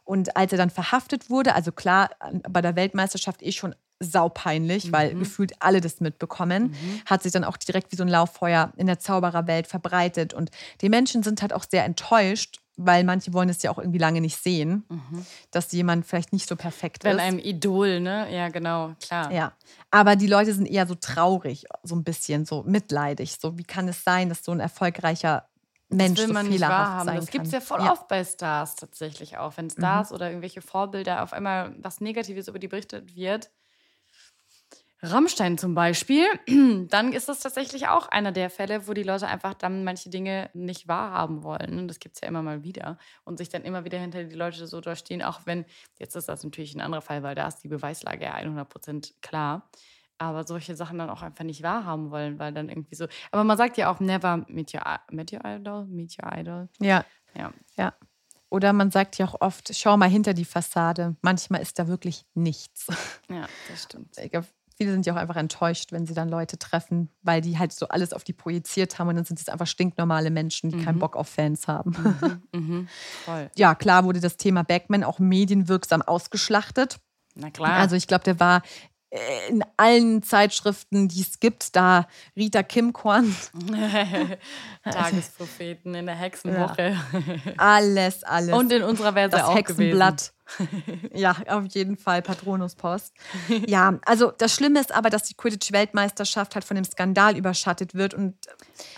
Und als er dann verhaftet wurde, also klar, bei der Weltmeisterschaft eh schon saupeinlich, mhm. weil gefühlt alle das mitbekommen, mhm. hat sich dann auch direkt wie so ein Lauffeuer in der Zaubererwelt verbreitet. Und die Menschen sind halt auch sehr enttäuscht, weil manche wollen es ja auch irgendwie lange nicht sehen, mhm. dass jemand vielleicht nicht so perfekt Wenn ist. Wenn einem Idol, ne? Ja, genau, klar. Ja, aber die Leute sind eher so traurig, so ein bisschen, so mitleidig. So, wie kann es sein, dass so ein erfolgreicher Mensch so fehlerhaft sein kann. Das gibt es ja voll ja. oft bei Stars tatsächlich auch. Wenn Stars mhm. oder irgendwelche Vorbilder auf einmal was Negatives über die berichtet wird, Rammstein zum Beispiel, dann ist das tatsächlich auch einer der Fälle, wo die Leute einfach dann manche Dinge nicht wahrhaben wollen. Und das gibt es ja immer mal wieder. Und sich dann immer wieder hinter die Leute so durchstehen, auch wenn, jetzt ist das natürlich ein anderer Fall, weil da ist die Beweislage ja hundert Prozent klar. Aber solche Sachen dann auch einfach nicht wahrhaben wollen, weil dann irgendwie so... Aber man sagt ja auch, never meet your, meet your idol, meet your idol. Ja. ja, ja. Oder man sagt ja auch oft, schau mal hinter die Fassade. Manchmal ist da wirklich nichts. Ja, das stimmt. Ich glaub, viele sind ja auch einfach enttäuscht, wenn sie dann Leute treffen, weil die halt so alles auf die projiziert haben und dann sind es einfach stinknormale Menschen, die mhm. keinen Bock auf Fans haben. Mhm. Mhm. Voll. Ja, klar wurde das Thema Bagman auch medienwirksam ausgeschlachtet. Na klar. Also ich glaube, der war... in allen Zeitschriften, die es gibt, da Rita Kimkorn. Tagespropheten in der Hexenwoche. Ja. Alles, alles. Und in unserer Welt auch Hexenblatt. Gewesen. Ja, auf jeden Fall, Patronuspost. Ja, also das Schlimme ist aber, dass die Quidditch-Weltmeisterschaft halt von dem Skandal überschattet wird und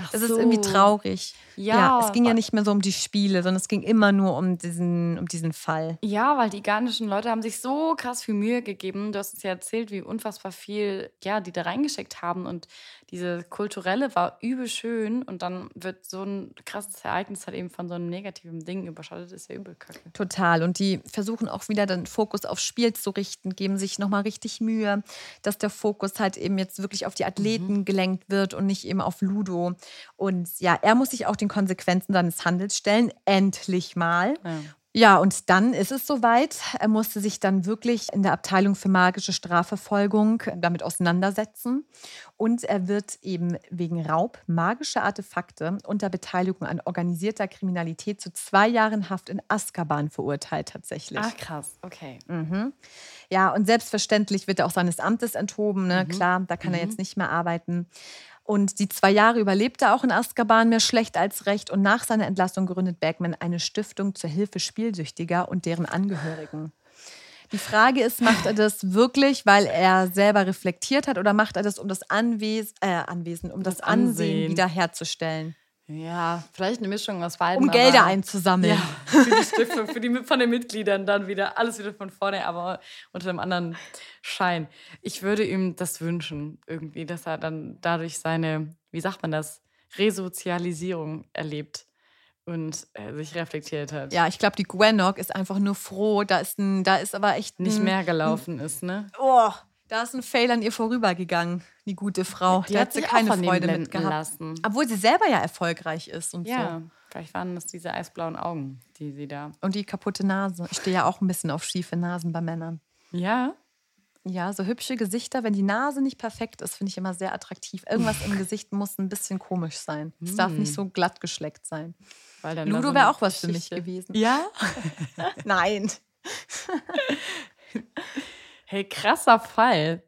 Ach das so. Ist irgendwie traurig. Ja, ja, es ging ja nicht mehr so um die Spiele, sondern es ging immer nur um diesen, um diesen Fall. Ja, weil die ghanischen Leute haben sich so krass viel Mühe gegeben. Du hast es ja erzählt, wie unfassbar viel ja, die da reingeschickt haben. Und diese kulturelle war übel schön. Und dann wird so ein krasses Ereignis halt eben von so einem negativen Ding überschattet. Ist ja übel kacke. Total. Und die versuchen versuchen auch wieder den Fokus aufs Spiel zu richten, geben sich nochmal richtig Mühe, dass der Fokus halt eben jetzt wirklich auf die Athleten mhm. gelenkt wird und nicht eben auf Ludo. Und ja, er muss sich auch den Konsequenzen seines Handels stellen, endlich mal. Ja. Ja, und dann ist es soweit. Er musste sich dann wirklich in der Abteilung für magische Strafverfolgung damit auseinandersetzen. Und er wird eben wegen Raub magischer Artefakte unter Beteiligung an organisierter Kriminalität zu zwei Jahren Haft in Azkaban verurteilt tatsächlich. Ach krass, okay. Mhm. Ja, und selbstverständlich wird er auch seines Amtes enthoben. Ne? Mhm. Klar, da kann mhm. er jetzt nicht mehr arbeiten. Und die zwei Jahre überlebt er auch in Azkaban, mehr schlecht als recht. Und nach seiner Entlassung gründet Bagman eine Stiftung zur Hilfe Spielsüchtiger und deren Angehörigen. Die Frage ist, macht er das wirklich, weil er selber reflektiert hat, oder macht er das, um das Anwes- äh, Anwesen, um das, das Ansehen, Ansehen wiederherzustellen? Ja, vielleicht eine Mischung aus beiden. Um Gelder einzusammeln. Ja, für die Stiftung, für die, von den Mitgliedern dann wieder, alles wieder von vorne, aber unter einem anderen Schein. Ich würde ihm das wünschen, irgendwie, dass er dann dadurch seine, wie sagt man das, Resozialisierung erlebt und äh, sich reflektiert hat. Ja, ich glaube, die Gwenog ist einfach nur froh, da ist, ein, da ist aber echt ein, nicht mehr gelaufen ein, ist, ne? Oh, da ist ein Fail an ihr vorübergegangen, die gute Frau. Die da hat sie keine Freude mit gehabt. Lassen. Obwohl sie selber ja erfolgreich ist und ja, so. Vielleicht waren das diese eisblauen Augen, die sie da... Und die kaputte Nase. Ich stehe ja auch ein bisschen auf schiefe Nasen bei Männern. Ja? Ja, so hübsche Gesichter. Wenn die Nase nicht perfekt ist, finde ich immer sehr attraktiv. Irgendwas im Gesicht muss ein bisschen komisch sein. Es hm. darf nicht so glatt geschleckt sein. Weil dann Ludo wäre auch was Geschichte. Für mich gewesen. Ja? Nein. Hey, krasser Fall.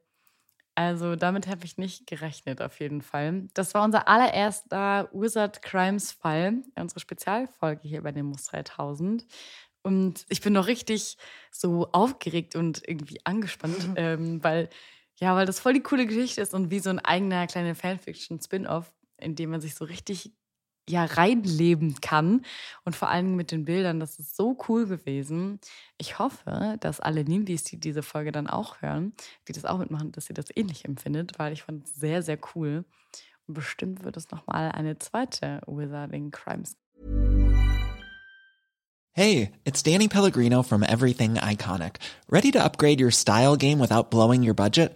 Also damit habe ich nicht gerechnet, auf jeden Fall. Das war unser allererster Wizard Crimes Fall, unsere Spezialfolge hier bei den Nimbus dreitausend. Und ich bin noch richtig so aufgeregt und irgendwie angespannt, mhm. ähm, weil, ja, weil das voll die coole Geschichte ist und wie so ein eigener kleiner Fanfiction-Spin-Off, in dem man sich so richtig ja, reinleben kann. Und vor allem mit den Bildern, das ist so cool gewesen. Ich hoffe, dass alle Nimbis, die diese Folge dann auch hören, die das auch mitmachen, dass ihr das ähnlich empfindet, weil ich fand es sehr, sehr cool. Und bestimmt wird es nochmal eine zweite Wizarding Crimes. Hey, it's Danny Pellegrino from Everything Iconic. Ready to upgrade your style game without blowing your budget?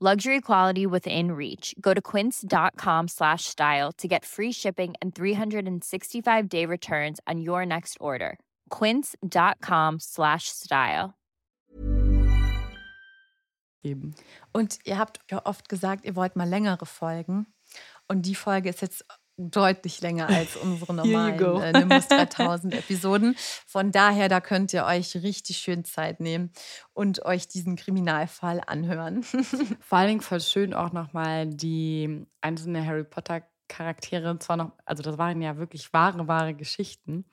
Luxury quality within reach. Go to quince.com slash style to get free shipping and three sixty-five day returns on your next order. Quince.com slash style. Eben. Und ihr habt ja oft gesagt, ihr wollt mal längere Folgen. Und die Folge ist jetzt deutlich länger als unsere normalen äh, Nimbus dreitausend Episoden. Von daher, da könnt ihr euch richtig schön Zeit nehmen und euch diesen Kriminalfall anhören. Vor allen Dingen voll schön auch nochmal die einzelnen Harry Potter Charaktere, zwar noch, also das waren ja wirklich wahre, wahre Geschichten,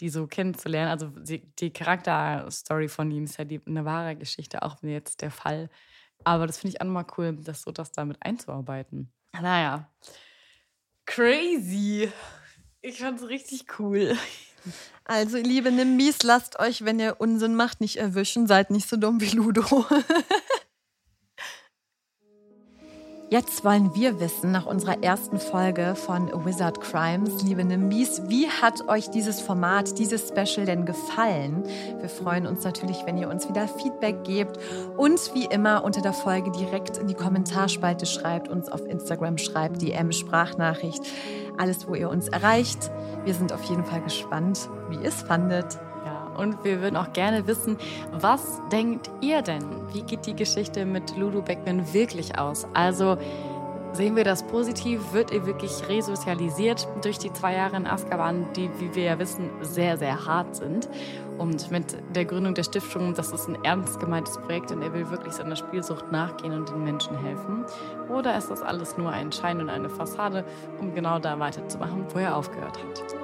die so kennenzulernen. Also die, die Charakterstory von ihm ist ja die, eine wahre Geschichte, auch wenn jetzt der Fall. Aber das finde ich auch nochmal cool, das so das damit einzuarbeiten. Naja. Crazy. Ich fand's richtig cool. Also, liebe Nimbis, lasst euch, wenn ihr Unsinn macht, nicht erwischen. Seid nicht so dumm wie Ludo. Jetzt wollen wir wissen, nach unserer ersten Folge von Wizard Crimes, liebe Nimbis, wie hat euch dieses Format, dieses Special denn gefallen? Wir freuen uns natürlich, wenn ihr uns wieder Feedback gebt und wie immer unter der Folge direkt in die Kommentarspalte schreibt, uns auf Instagram schreibt, D M, Sprachnachricht, alles, wo ihr uns erreicht. Wir sind auf jeden Fall gespannt, wie ihr es fandet. Und wir würden auch gerne wissen, was denkt ihr denn? Wie geht die Geschichte mit Ludo Bagman wirklich aus? Also sehen wir das positiv, wird ihr wirklich resozialisiert durch die zwei Jahre in Azkaban, die, wie wir ja wissen, sehr, sehr hart sind. Und mit der Gründung der Stiftung, das ist ein ernst gemeintes Projekt und er will wirklich seiner Spielsucht nachgehen und den Menschen helfen. Oder ist das alles nur ein Schein und eine Fassade, um genau da weiterzumachen, wo er aufgehört hat?